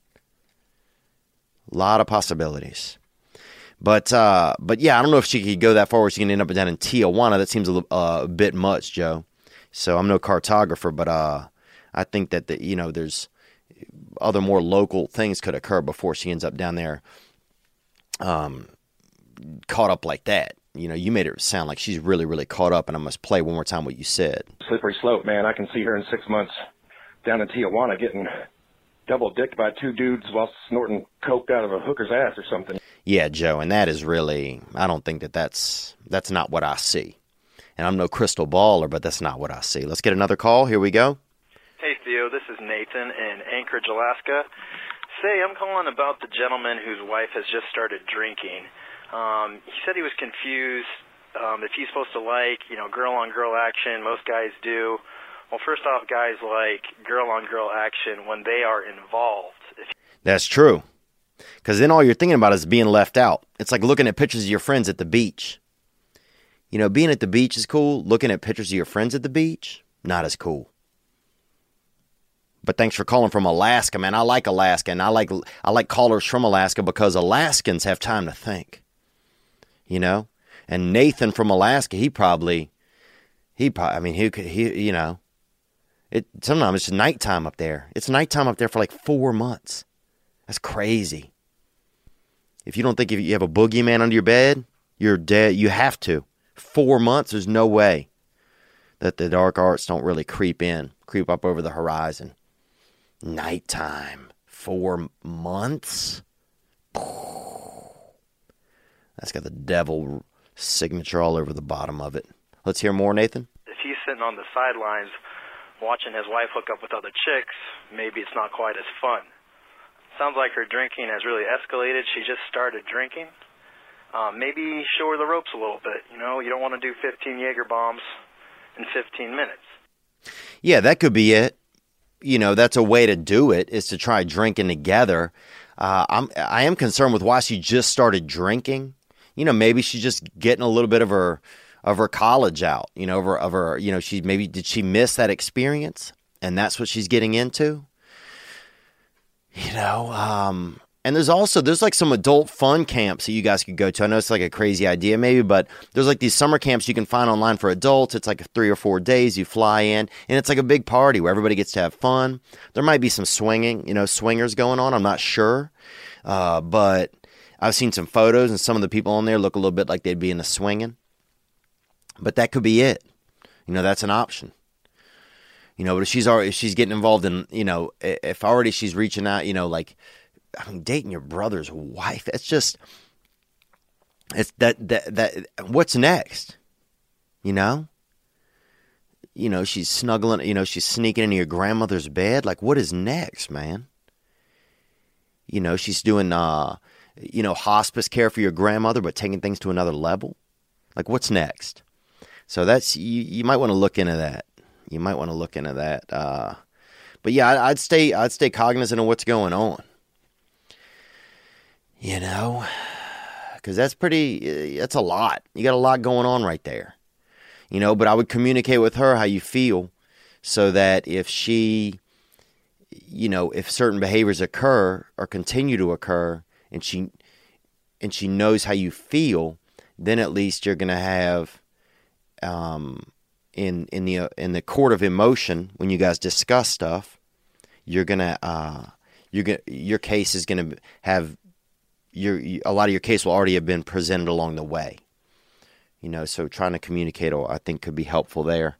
A lot of possibilities. But yeah, I don't know if she could go that far where she can end up down in Tijuana. That seems a bit much, Joe. So I'm no cartographer, but I think that, there's other more local things could occur before she ends up down there caught up like that. You made it sound like she's really, really caught up, and I must play one more time what you said. Slippery slope, man. I can see her in 6 months down in Tijuana getting double-dicked by two dudes while snorting coke out of a hooker's ass or something. Yeah, Joe, and that is really, I don't think that's not what I see. And I'm no crystal baller, but that's not what I see. Let's get another call. Here we go. Hey, Theo, this is Nathan in Anchorage, Alaska. Say, I'm calling about the gentleman whose wife has just started drinking. He said he was confused If he's supposed to like, you know, girl-on-girl action, most guys do. Well, first off, guys like girl-on-girl action when they are involved. That's true. Because then all you're thinking about is being left out. It's like looking at pictures of your friends at the beach. You know, being at the beach is cool. Looking at pictures of your friends at the beach, not as cool. But thanks for calling from Alaska, man. I like Alaska, and I like callers from Alaska because Alaskans have time to think. You know? And Nathan from Alaska, he you know, sometimes it's nighttime up there. It's nighttime up there for like 4 months. That's crazy. If you don't think if you have a boogeyman under your bed, you're dead. You have to. 4 months, there's no way that the dark arts don't really creep up over the horizon. Nighttime, 4 months. That's got the devil signature all over the bottom of it. Let's hear more, Nathan. If he's sitting on the sidelines watching his wife hook up with other chicks, maybe it's not quite as fun. Sounds like her drinking has really escalated. She just started drinking. Maybe show her the ropes a little bit. You know, you don't want to do 15 Jaeger bombs in 15 minutes. Yeah, that could be it. You know, that's a way to do it, is to try drinking together. I am concerned with why she just started drinking. You know, maybe she's just getting a little bit of her college out, you know, of her, you know, she maybe, did she miss that experience? And that's what she's getting into, you know? And there's like some adult fun camps that you guys could go to. I know it's like a crazy idea maybe, but there's like these summer camps you can find online for adults. It's like 3 or 4 days you fly in, and it's like a big party where everybody gets to have fun. There might be some swinging, you know, swingers going on. I'm not sure, but I've seen some photos, and some of the people on there look a little bit like they'd be into swinging. But that could be it. You know, that's an option. You know, but if she's getting involved in, you know, if already she's reaching out, you know, like, I mean, dating your brother's wife, that's just, it's that what's next? You know? You know, she's snuggling, you know, she's sneaking into your grandmother's bed. Like, what is next, man? You know, she's doing, you know, hospice care for your grandmother, but taking things to another level. Like, what's next? So that's, you might want to look into that. You might want to look into that. But yeah, I'd stay cognizant of what's going on. You know, because that's a lot. You got a lot going on right there. You know, but I would communicate with her how you feel, so that if she, you know, if certain behaviors occur or continue to occur, and she knows how you feel, then at least you're going to have, in the court of emotion, when you guys discuss stuff, your case is going to have a lot of your case will already have been presented along the way. You know, so trying to communicate, I think, could be helpful there,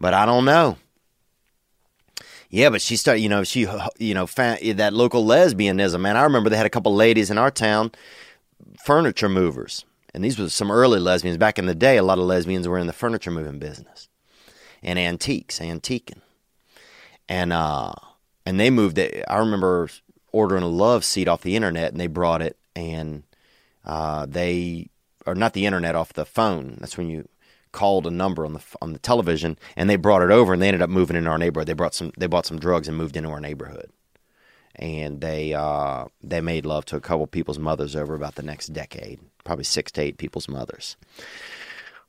but I don't know. Yeah, but she started, you know, found that local lesbianism, man. I remember they had a couple ladies in our town, furniture movers. And these were some early lesbians. Back in the day, a lot of lesbians were in the furniture moving business and antiquing. And they moved it. I remember ordering a love seat off the internet, and they brought it, and not the internet, off the phone. That's when you called a number on the television, and they brought it over, and they ended up moving in our neighborhood. They bought some drugs and moved into our neighborhood, and they made love to a couple people's mothers over about the next decade, probably 6 to 8 people's mothers.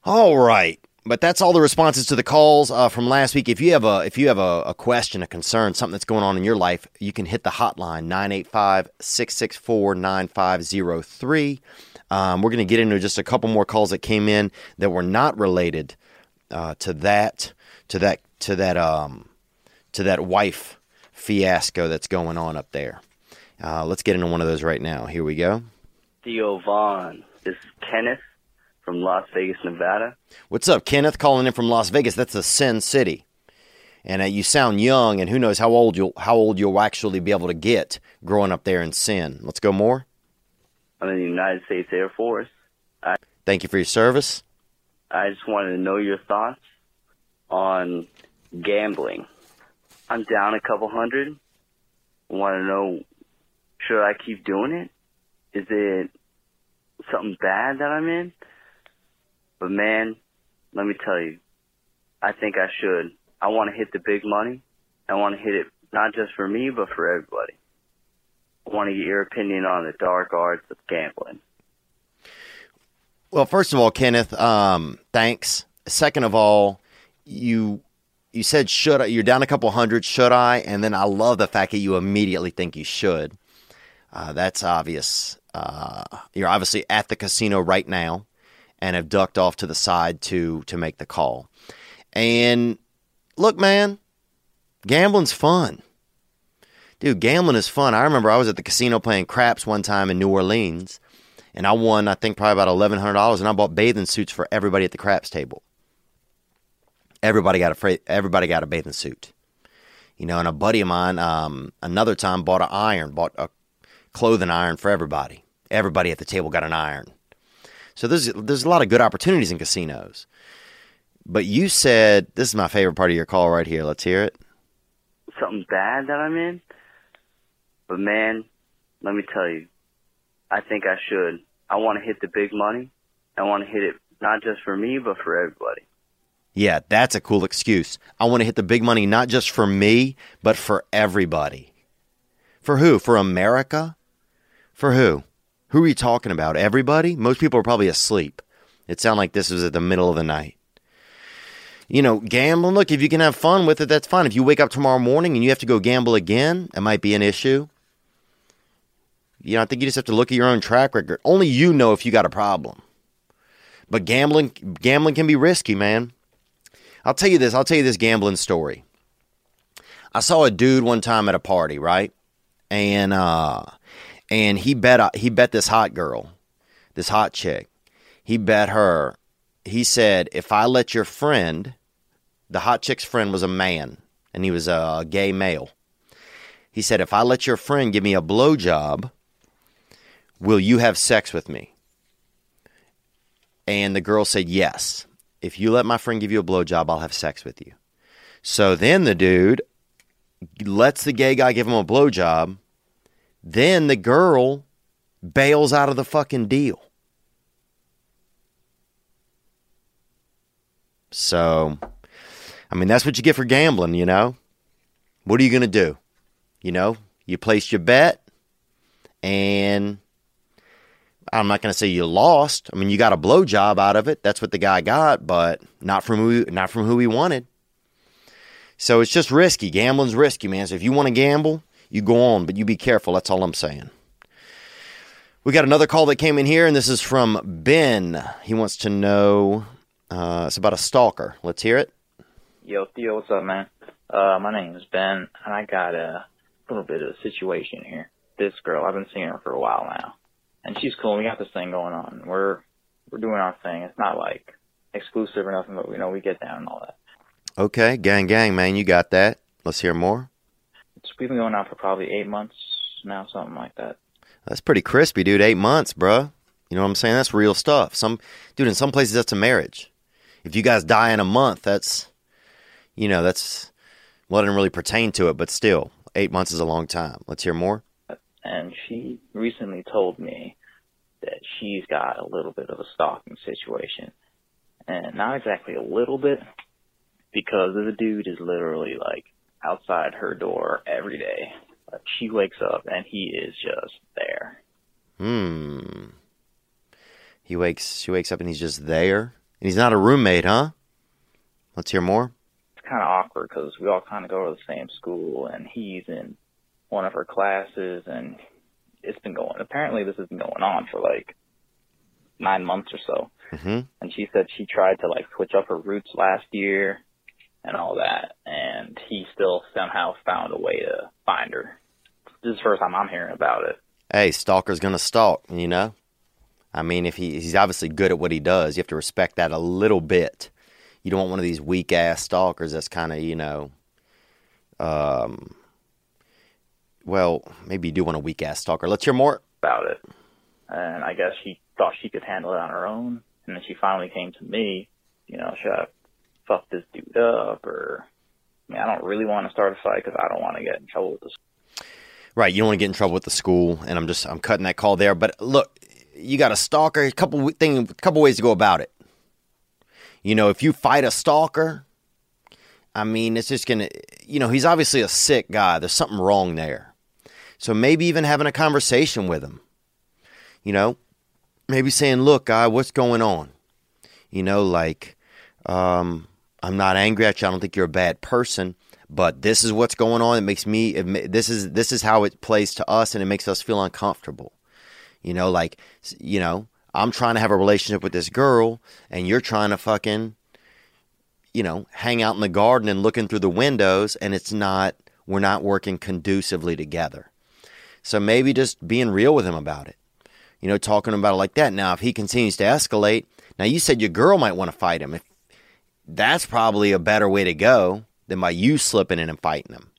All right, but that's all the responses to the calls from last week. If you have a question, a concern, something that's going on in your life, you can hit the hotline 985-664-9503. We're going to get into just a couple more calls that came in that were not related to that wife fiasco that's going on up there. Let's get into one of those right now. Here we go. Theo Vaughn. This is Kenneth from Las Vegas, Nevada. What's up, Kenneth? Calling in from Las Vegas. That's a sin city, and you sound young. And who knows how old you'll actually be able to get growing up there in sin. Let's go more. I'm in the United States Air Force. Thank you for your service. I just wanted to know your thoughts on gambling. I'm down a couple hundred. I want to know, should I keep doing it? Is it something bad that I'm in? But man, let me tell you, I think I should. I want to hit the big money. I want to hit it not just for me, but for everybody. I want to get your opinion on the dark arts of gambling. Well, first of all, Kenneth, thanks. Second of all, you said, should I? You're down a couple hundred, should I? And then I love the fact that you immediately think you should. That's obvious. You're obviously at the casino right now and have ducked off to the side to make the call. And look, man, gambling's fun. Dude, gambling is fun. I remember I was at the casino playing craps one time in New Orleans, and I won, I think, probably about $1,100, and I bought bathing suits for everybody at the craps table. Everybody got a bathing suit, you know. And a buddy of mine, another time, bought a clothing iron for everybody. Everybody at the table got an iron. So there's a lot of good opportunities in casinos. But you said, this is my favorite part of your call right here. Let's hear it. Something bad that I'm in, but man, let me tell you, I think I should. I want to hit the big money. I want to hit it not just for me, but for everybody. Yeah, that's a cool excuse. I want to hit the big money, not just for me, but for everybody. For who? For America? For who? Who are you talking about? Everybody? Most people are probably asleep. It sounded like this was at the middle of the night. You know, gambling, look, if you can have fun with it, that's fine. If you wake up tomorrow morning and you have to go gamble again, it might be an issue. You know, I think you just have to look at your own track record. Only you know if you got a problem. But gambling can be risky, man. I'll tell you this gambling story. I saw a dude one time at a party, right? And he bet this hot girl, this hot chick. He bet her. He said, if I let your friend, the hot chick's friend was a man, and he was a gay male. He said, if I let your friend give me a blowjob, will you have sex with me? And the girl said, yes. If you let my friend give you a blowjob, I'll have sex with you. So then the dude lets the gay guy give him a blowjob. Then the girl bails out of the fucking deal. So, I mean, that's what you get for gambling, you know? What are you going to do? You know, you placed your bet, and I'm not going to say you lost. I mean, you got a blowjob out of it. That's what the guy got, but not from who he wanted. So it's just risky. Gambling's risky, man. So if you want to gamble, you go on, but you be careful. That's all I'm saying. We got another call that came in here, and this is from Ben. He wants to know, it's about a stalker. Let's hear it. Yo, Theo, what's up, man? My name is Ben, and I got a little bit of a situation here. This girl, I've been seeing her for a while now. And she's cool. We got this thing going on. We're doing our thing. It's not like exclusive or nothing, but we get down and all that. Okay, gang, man, you got that. Let's hear more. We've been going on for probably 8 months now, something like that. That's pretty crispy, dude. 8 months, bro. You know what I'm saying? That's real stuff. In some places that's a marriage. If you guys die in a month, that's it didn't really pertain to it, but still, 8 months is a long time. Let's hear more. And she recently told me that she's got a little bit of a stalking situation. And not exactly a little bit, because the dude is literally, like, outside her door every day. Like, she wakes up, and he is just there. She wakes up, and he's just there? And he's not a roommate, huh? Let's hear more. It's kind of awkward, because we all kind of go to the same school, and he's in one of her classes, and it's been going. Apparently, this has been going on for like 9 months or so. Mm-hmm. And she said she tried to like switch up her routes last year and all that, and he still somehow found a way to find her. This is the first time I'm hearing about it. Hey, stalker's gonna stalk, you know? I mean, if he's obviously good at what he does, you have to respect that a little bit. You don't want one of these weak ass stalkers that's kind of, you know, well, maybe you do want a weak-ass stalker. Let's hear more about it. And I guess she thought she could handle it on her own. And then she finally came to me, you know, should I fuck this dude up? Or, I mean, I don't really want to start a fight because I don't want to get in trouble with the school. Right, you don't want to get in trouble with the school. And I'm cutting that call there. But look, you got a stalker, a couple ways to go about it. You know, if you fight a stalker, I mean, it's just going to, you know, he's obviously a sick guy. There's something wrong there. So maybe even having a conversation with him, you know, maybe saying, look, guy, what's going on? You know, like, I'm not angry at you. I don't think you're a bad person, but this is what's going on. It makes me, this is how it plays to us, and it makes us feel uncomfortable. You know, like, you know, I'm trying to have a relationship with this girl, and you're trying to fucking, you know, hang out in the garden and looking through the windows, and it's not, we're not working conducively together. So maybe just being real with him about it, you know, talking about it like that. Now, if he continues to escalate, now you said your girl might want to fight him. If, that's probably a better way to go than by you slipping in and fighting him.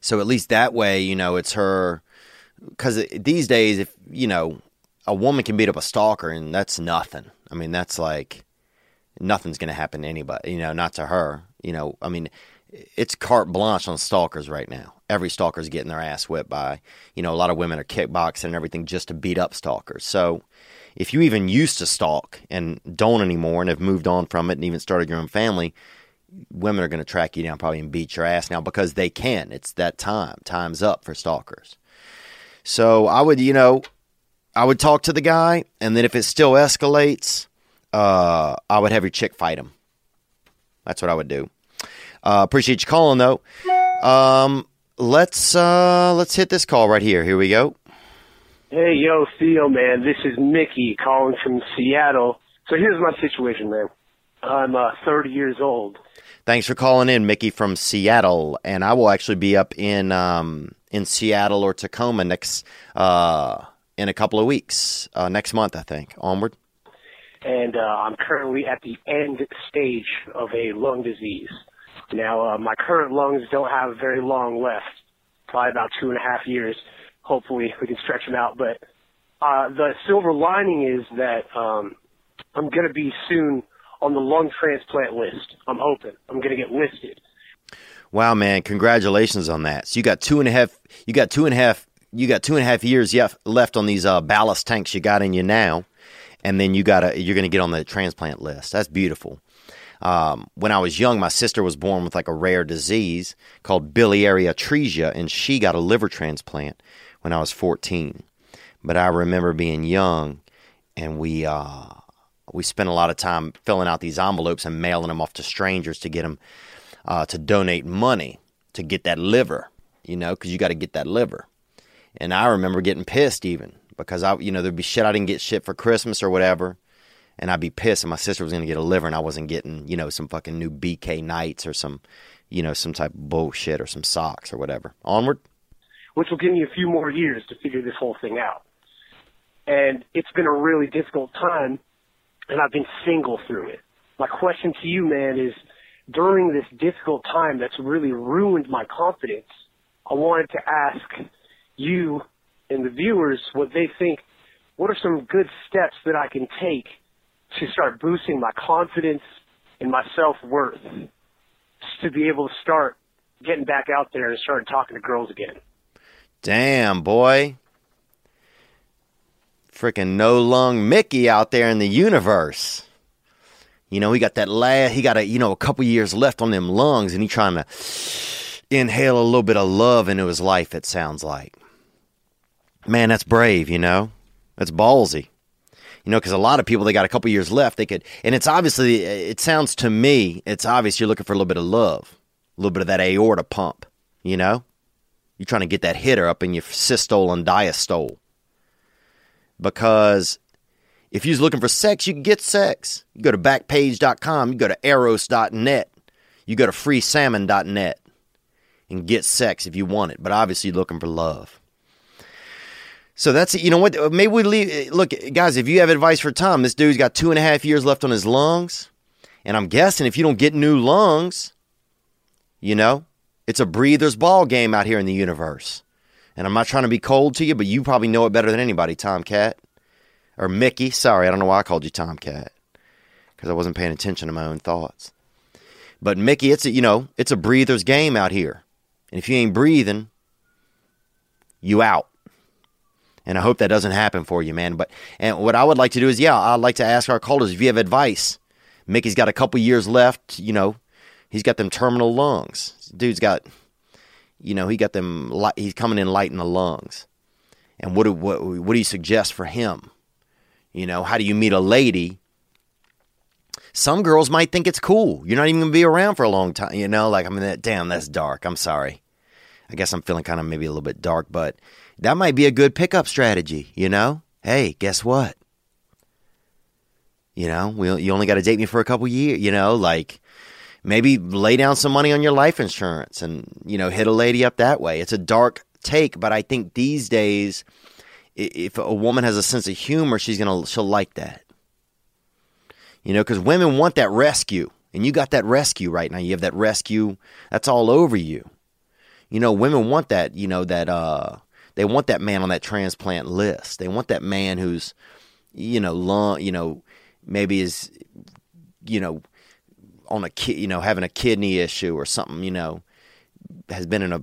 So at least that way, you know, it's her, because these days, if, you know, a woman can beat up a stalker, and that's nothing. I mean, that's like, nothing's going to happen to anybody, you know, not to her. You know, I mean, it's carte blanche on stalkers right now. Every stalker's getting their ass whipped by, you know, a lot of women are kickboxing and everything just to beat up stalkers. So if you even used to stalk and don't anymore and have moved on from it and even started your own family, women are going to track you down probably and beat your ass now because they can. It's that time. Time's up for stalkers. So I would, you know, I would talk to the guy, and then if it still escalates, I would have your chick fight him. That's what I would do. Appreciate you calling, though. Let's hit this call right here. Here we go. Hey, yo, Theo, man. This is Mickey calling from Seattle. So here's my situation, man. I'm 30 years old. Thanks for calling in, Mickey from Seattle. And I will actually be up in Seattle or Tacoma next in a couple of weeks. Next month, I think. Onward. And I'm currently at the end stage of a lung disease. Now, my current lungs don't have very long left, probably about 2.5 years. Hopefully, we can stretch them out. But the silver lining is that I'm going to be soon on the lung transplant list. I'm hoping. I'm going to get listed. Wow, man. Congratulations on that. So you got 2.5 years left on these ballast tanks you got in you now. And then you're going to get on the transplant list. That's beautiful. When I was young, my sister was born with like a rare disease called biliary atresia, and she got a liver transplant when I was 14. But I remember being young, and we spent a lot of time filling out these envelopes and mailing them off to strangers to get them to donate money to get that liver, you know, because you got to get that liver. And I remember getting pissed even. Because I, you know, there'd be shit, I didn't get shit for Christmas or whatever, and I'd be pissed. And my sister was gonna get a liver, and I wasn't getting, you know, some fucking new BK Nights or some, you know, some type of bullshit or some socks or whatever. Onward, which will give me a few more years to figure this whole thing out. And it's been a really difficult time, and I've been single through it. My question to you, man, is during this difficult time that's really ruined my confidence, I wanted to ask you and the viewers what they think, what are some good steps that I can take to start boosting my confidence and my self-worth to be able to start getting back out there and start talking to girls again. Damn, boy. Freaking no-lung Mickey out there in the universe. You know, he got that a couple years left on them lungs, and he trying to inhale a little bit of love into his life, it sounds like. Man, that's brave, you know, that's ballsy, you know, because a lot of people, they got a couple years left. They could, and it's obviously, it sounds to me, it's obvious you're looking for a little bit of love, a little bit of that aorta pump, you know, you're trying to get that hitter up in your systole and diastole, because if you're looking for sex, you can get sex. You go to backpage.com, you go to eros.net, you go to freesalmon.net and get sex if you want it, but obviously you're looking for love. So that's, you know what, maybe we leave, look, guys, if you have advice for Tom, this dude's got 2.5 years left on his lungs, and I'm guessing if you don't get new lungs, you know, it's a breather's ball game out here in the universe, and I'm not trying to be cold to you, but you probably know it better than anybody, Tomcat, or Mickey, sorry, I don't know why I called you Tomcat, because I wasn't paying attention to my own thoughts, but Mickey, it's a, you know, it's a breather's game out here, and if you ain't breathing, you out. And I hope that doesn't happen for you, man. But, and what I would like to do is, yeah, I'd like to ask our callers if you have advice Mickey's got a couple years left, you know. He's got them terminal lungs. Dude's got, you know, he got them, he's coming in light in the lungs. And what do you suggest for him? You know, how do you meet a lady? Some girls might think it's cool. You're not even going to be around for a long time, you know? Like, I mean, damn, that's dark. I'm sorry. I guess I'm feeling kind of maybe a little bit dark, but that might be a good pickup strategy, you know? Hey, guess what? You know, you only got to date me for a couple years, you know? Like, maybe lay down some money on your life insurance and, you know, hit a lady up that way. It's a dark take, but I think these days, if a woman has a sense of humor, she'll like that. You know, because women want that rescue, and you got that rescue right now. You have that rescue that's all over you. You know, women want that, you know, that they want that man on that transplant list. They want that man who's, you know, long, you know, maybe is, you know, on a kid, you know, having a kidney issue or something, you know, has been in a,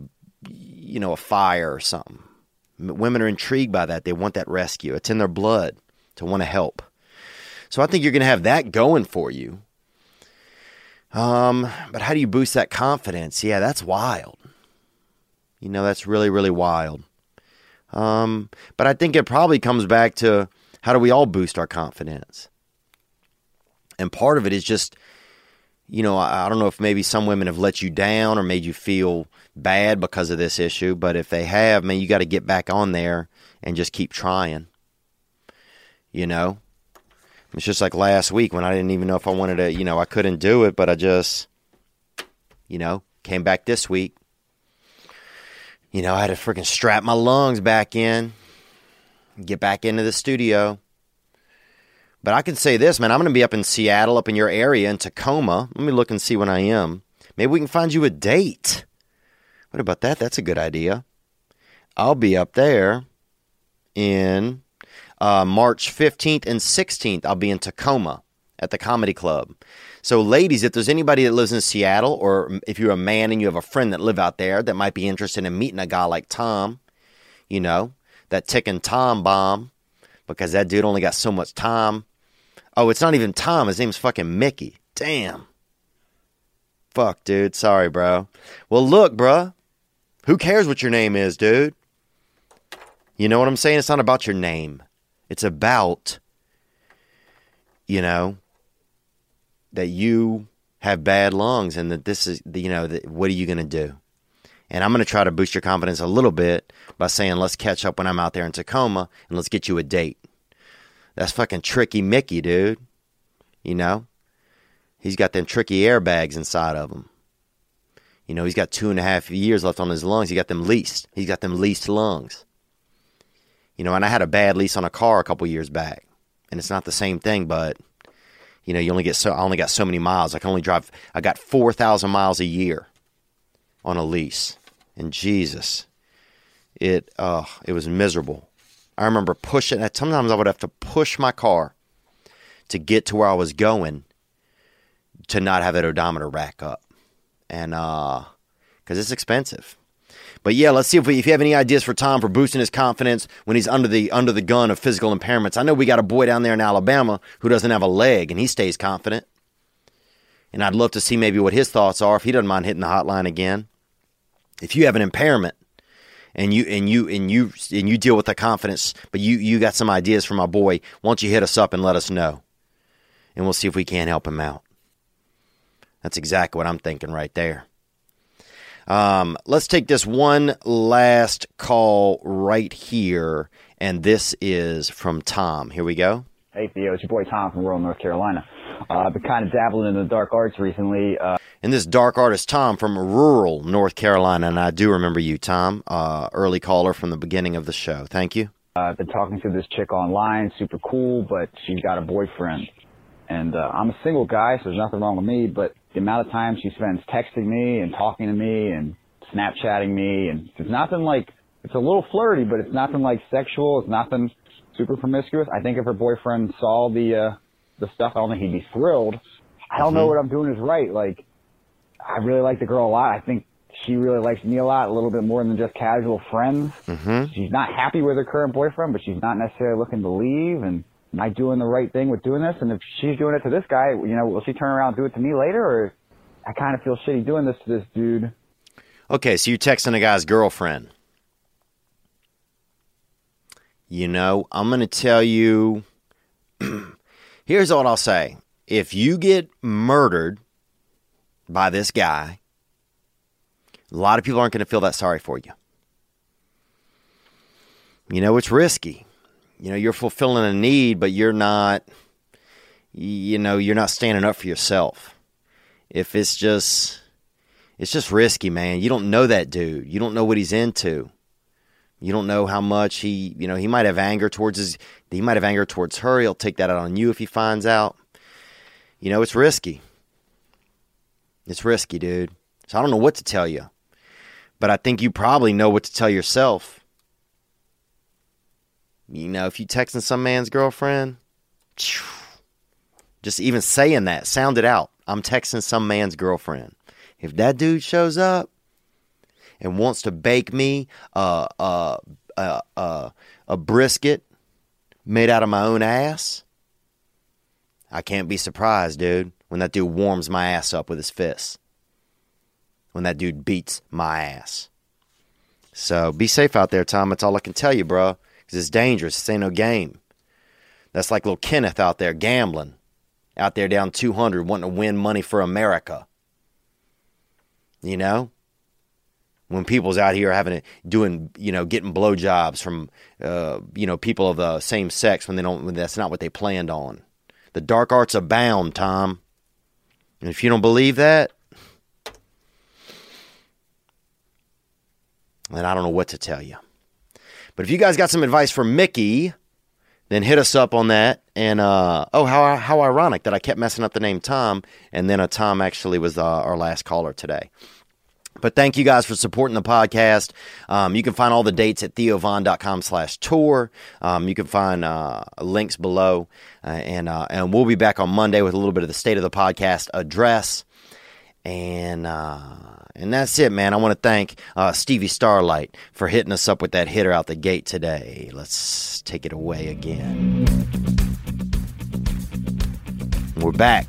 you know, a fire or something. Women are intrigued by that. They want that rescue. It's in their blood to want to help. So I think you're going to have that going for you. But how do you boost that confidence? Yeah, that's wild. You know, that's really, really wild. But I think it probably comes back to how do we all boost our confidence? And part of it is just, you know, I don't know if maybe some women have let you down or made you feel bad because of this issue. But if they have, man, you got to get back on there and just keep trying, you know? It's just like last week when I didn't even know if I wanted to, you know, I couldn't do it, but I just, you know, came back this week. You know, I had to freaking strap my lungs back in, get back into the studio. But I can say this, man, I'm going to be up in Seattle, up in your area, in Tacoma. Let me look and see when I am. Maybe we can find you a date. What about that? That's a good idea. I'll be up there in March 15th and 16th. I'll be in Tacoma at the Comedy Club. So, ladies, if there's anybody that lives in Seattle, or if you're a man and you have a friend that live out there that might be interested in meeting a guy like Tom, you know, that ticking Tom bomb, because that dude only got so much time. Oh, it's not even Tom. His name's fucking Mickey. Damn. Fuck, dude. Sorry, bro. Well, look, bro. Who cares what your name is, dude? You know what I'm saying? It's not about your name. It's about, you know, that you have bad lungs and that this is, you know, that what are you going to do? And I'm going to try to boost your confidence a little bit by saying, let's catch up when I'm out there in Tacoma and let's get you a date. That's fucking tricky Mickey, dude. You know, he's got them tricky airbags inside of him. You know, he's got 2.5 years left on his lungs. He's got them leased lungs. You know, and I had a bad lease on a car a couple years back, and it's not the same thing, but, you know, I only got so many miles. I got 4,000 miles a year on a lease, and Jesus, it was miserable. I remember sometimes I would have to push my car to get to where I was going to not have that odometer rack up, and, cause it's expensive. But yeah, let's see if you have any ideas for Tom for boosting his confidence when he's under the gun of physical impairments. I know we got a boy down there in Alabama who doesn't have a leg, and he stays confident. And I'd love to see maybe what his thoughts are if he doesn't mind hitting the hotline again. If you have an impairment and you deal with the confidence, but you got some ideas for my boy, why don't you hit us up and let us know, and we'll see if we can't help him out. That's exactly what I'm thinking right there. Let's take this one last call right here, and this is from Tom. Here we go. Hey, Theo, it's your boy Tom from rural North Carolina. I've been kind of dabbling in the dark arts recently. And this dark artist, Tom, from rural North Carolina, and I do remember you, Tom, early caller from the beginning of the show. Thank you. I've been talking to this chick online, super cool, but she's got a boyfriend. And I'm a single guy, so there's nothing wrong with me, but the amount of time she spends texting me and talking to me and Snapchatting me, and it's nothing like, it's a little flirty, but it's nothing like sexual. It's nothing super promiscuous. I think if her boyfriend saw the stuff, I don't think he'd be thrilled. I don't know what I'm doing is right. Like, I really like the girl a lot. I think she really likes me a lot, a little bit more than just casual friends. She's not happy with her current boyfriend, but she's not necessarily looking to leave, and am I doing the right thing with doing this? And if she's doing it to this guy, you know, will she turn around and do it to me later? Or I kind of feel shitty doing this to this dude. Okay, so you're texting a guy's girlfriend. You know, I'm going to tell you, here's what I'll say. If you get murdered by this guy, a lot of people aren't going to feel that sorry for you. You know, it's risky. You know, you're fulfilling a need, but you're not, you know, you're not standing up for yourself. If it's just risky, man. You don't know that dude. You don't know what he's into. You don't know how much he, you know, he might have anger towards his, he might have anger towards her. He'll take that out on you if he finds out. You know, it's risky. It's risky, dude. So I don't know what to tell you, but I think you probably know what to tell yourself. You know, if you texting some man's girlfriend, just even saying that, sound it out. I'm texting some man's girlfriend. If that dude shows up and wants to bake me a brisket made out of my own ass, I can't be surprised, dude, when that dude warms my ass up with his fists. When that dude beats my ass. So be safe out there, Tom. That's all I can tell you, bro. Because it's dangerous. This ain't no game. That's like little Kenneth out there gambling. Out there down 200 wanting to win money for America. You know? When people's out here having it, doing, you know, getting blowjobs from, you know, people of the same sex when they don't, when that's not what they planned on. The dark arts abound, Tom. And if you don't believe that, then I don't know what to tell you. But if you guys got some advice for Mickey, then hit us up on that. And, oh, how ironic that I kept messing up the name Tom. And then a Tom actually was our last caller today. But thank you guys for supporting the podcast. You can find all the dates at theovon.com/tour. You can find links below. And we'll be back on Monday with a little bit of the State of the Podcast address. And that's it, man. I want to thank Stevie Starlight for hitting us up with that hitter out the gate today. Let's take it away again. We're back.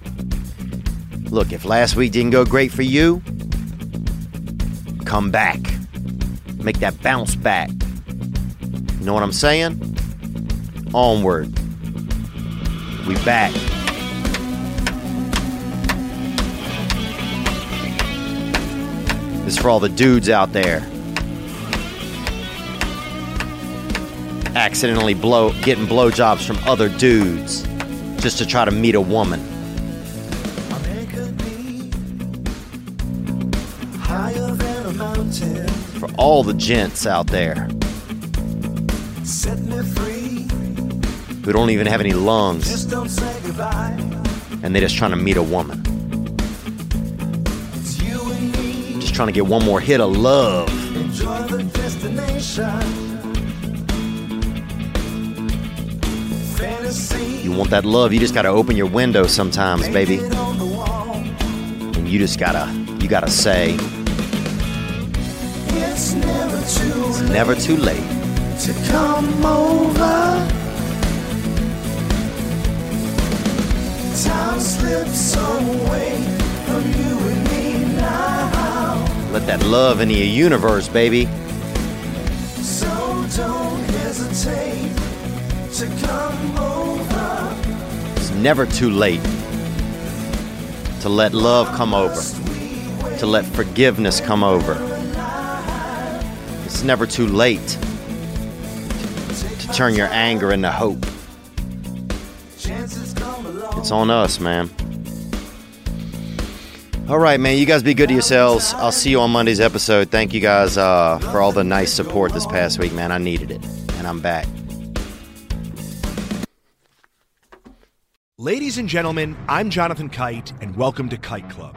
Look, if last week didn't go great for you, come back. Make that bounce back. You know what I'm saying? Onward. We back. This is for all the dudes out there. Accidentally getting blowjobs from other dudes just to try to meet a woman. For all the gents out there who don't even have any lungs and they're just trying to meet a woman, just trying to get one more hit of love. You want that love, you just gotta open your window sometimes, baby. And you just gotta, you gotta say, it's never too, it's never too late to come over. Time slips away from you and me now. Let that love into your universe, baby. So don't hesitate to come over. It's never too late to let love come over, to let forgiveness come over. It's never too late to turn your anger into hope. It's on us, man. All right, man. You guys be good to yourselves. I'll see you on Monday's episode. Thank you guys for all the nice support this past week, man. I needed it, and I'm back. Ladies and gentlemen, I'm Jonathan Kite, and welcome to Kite Club,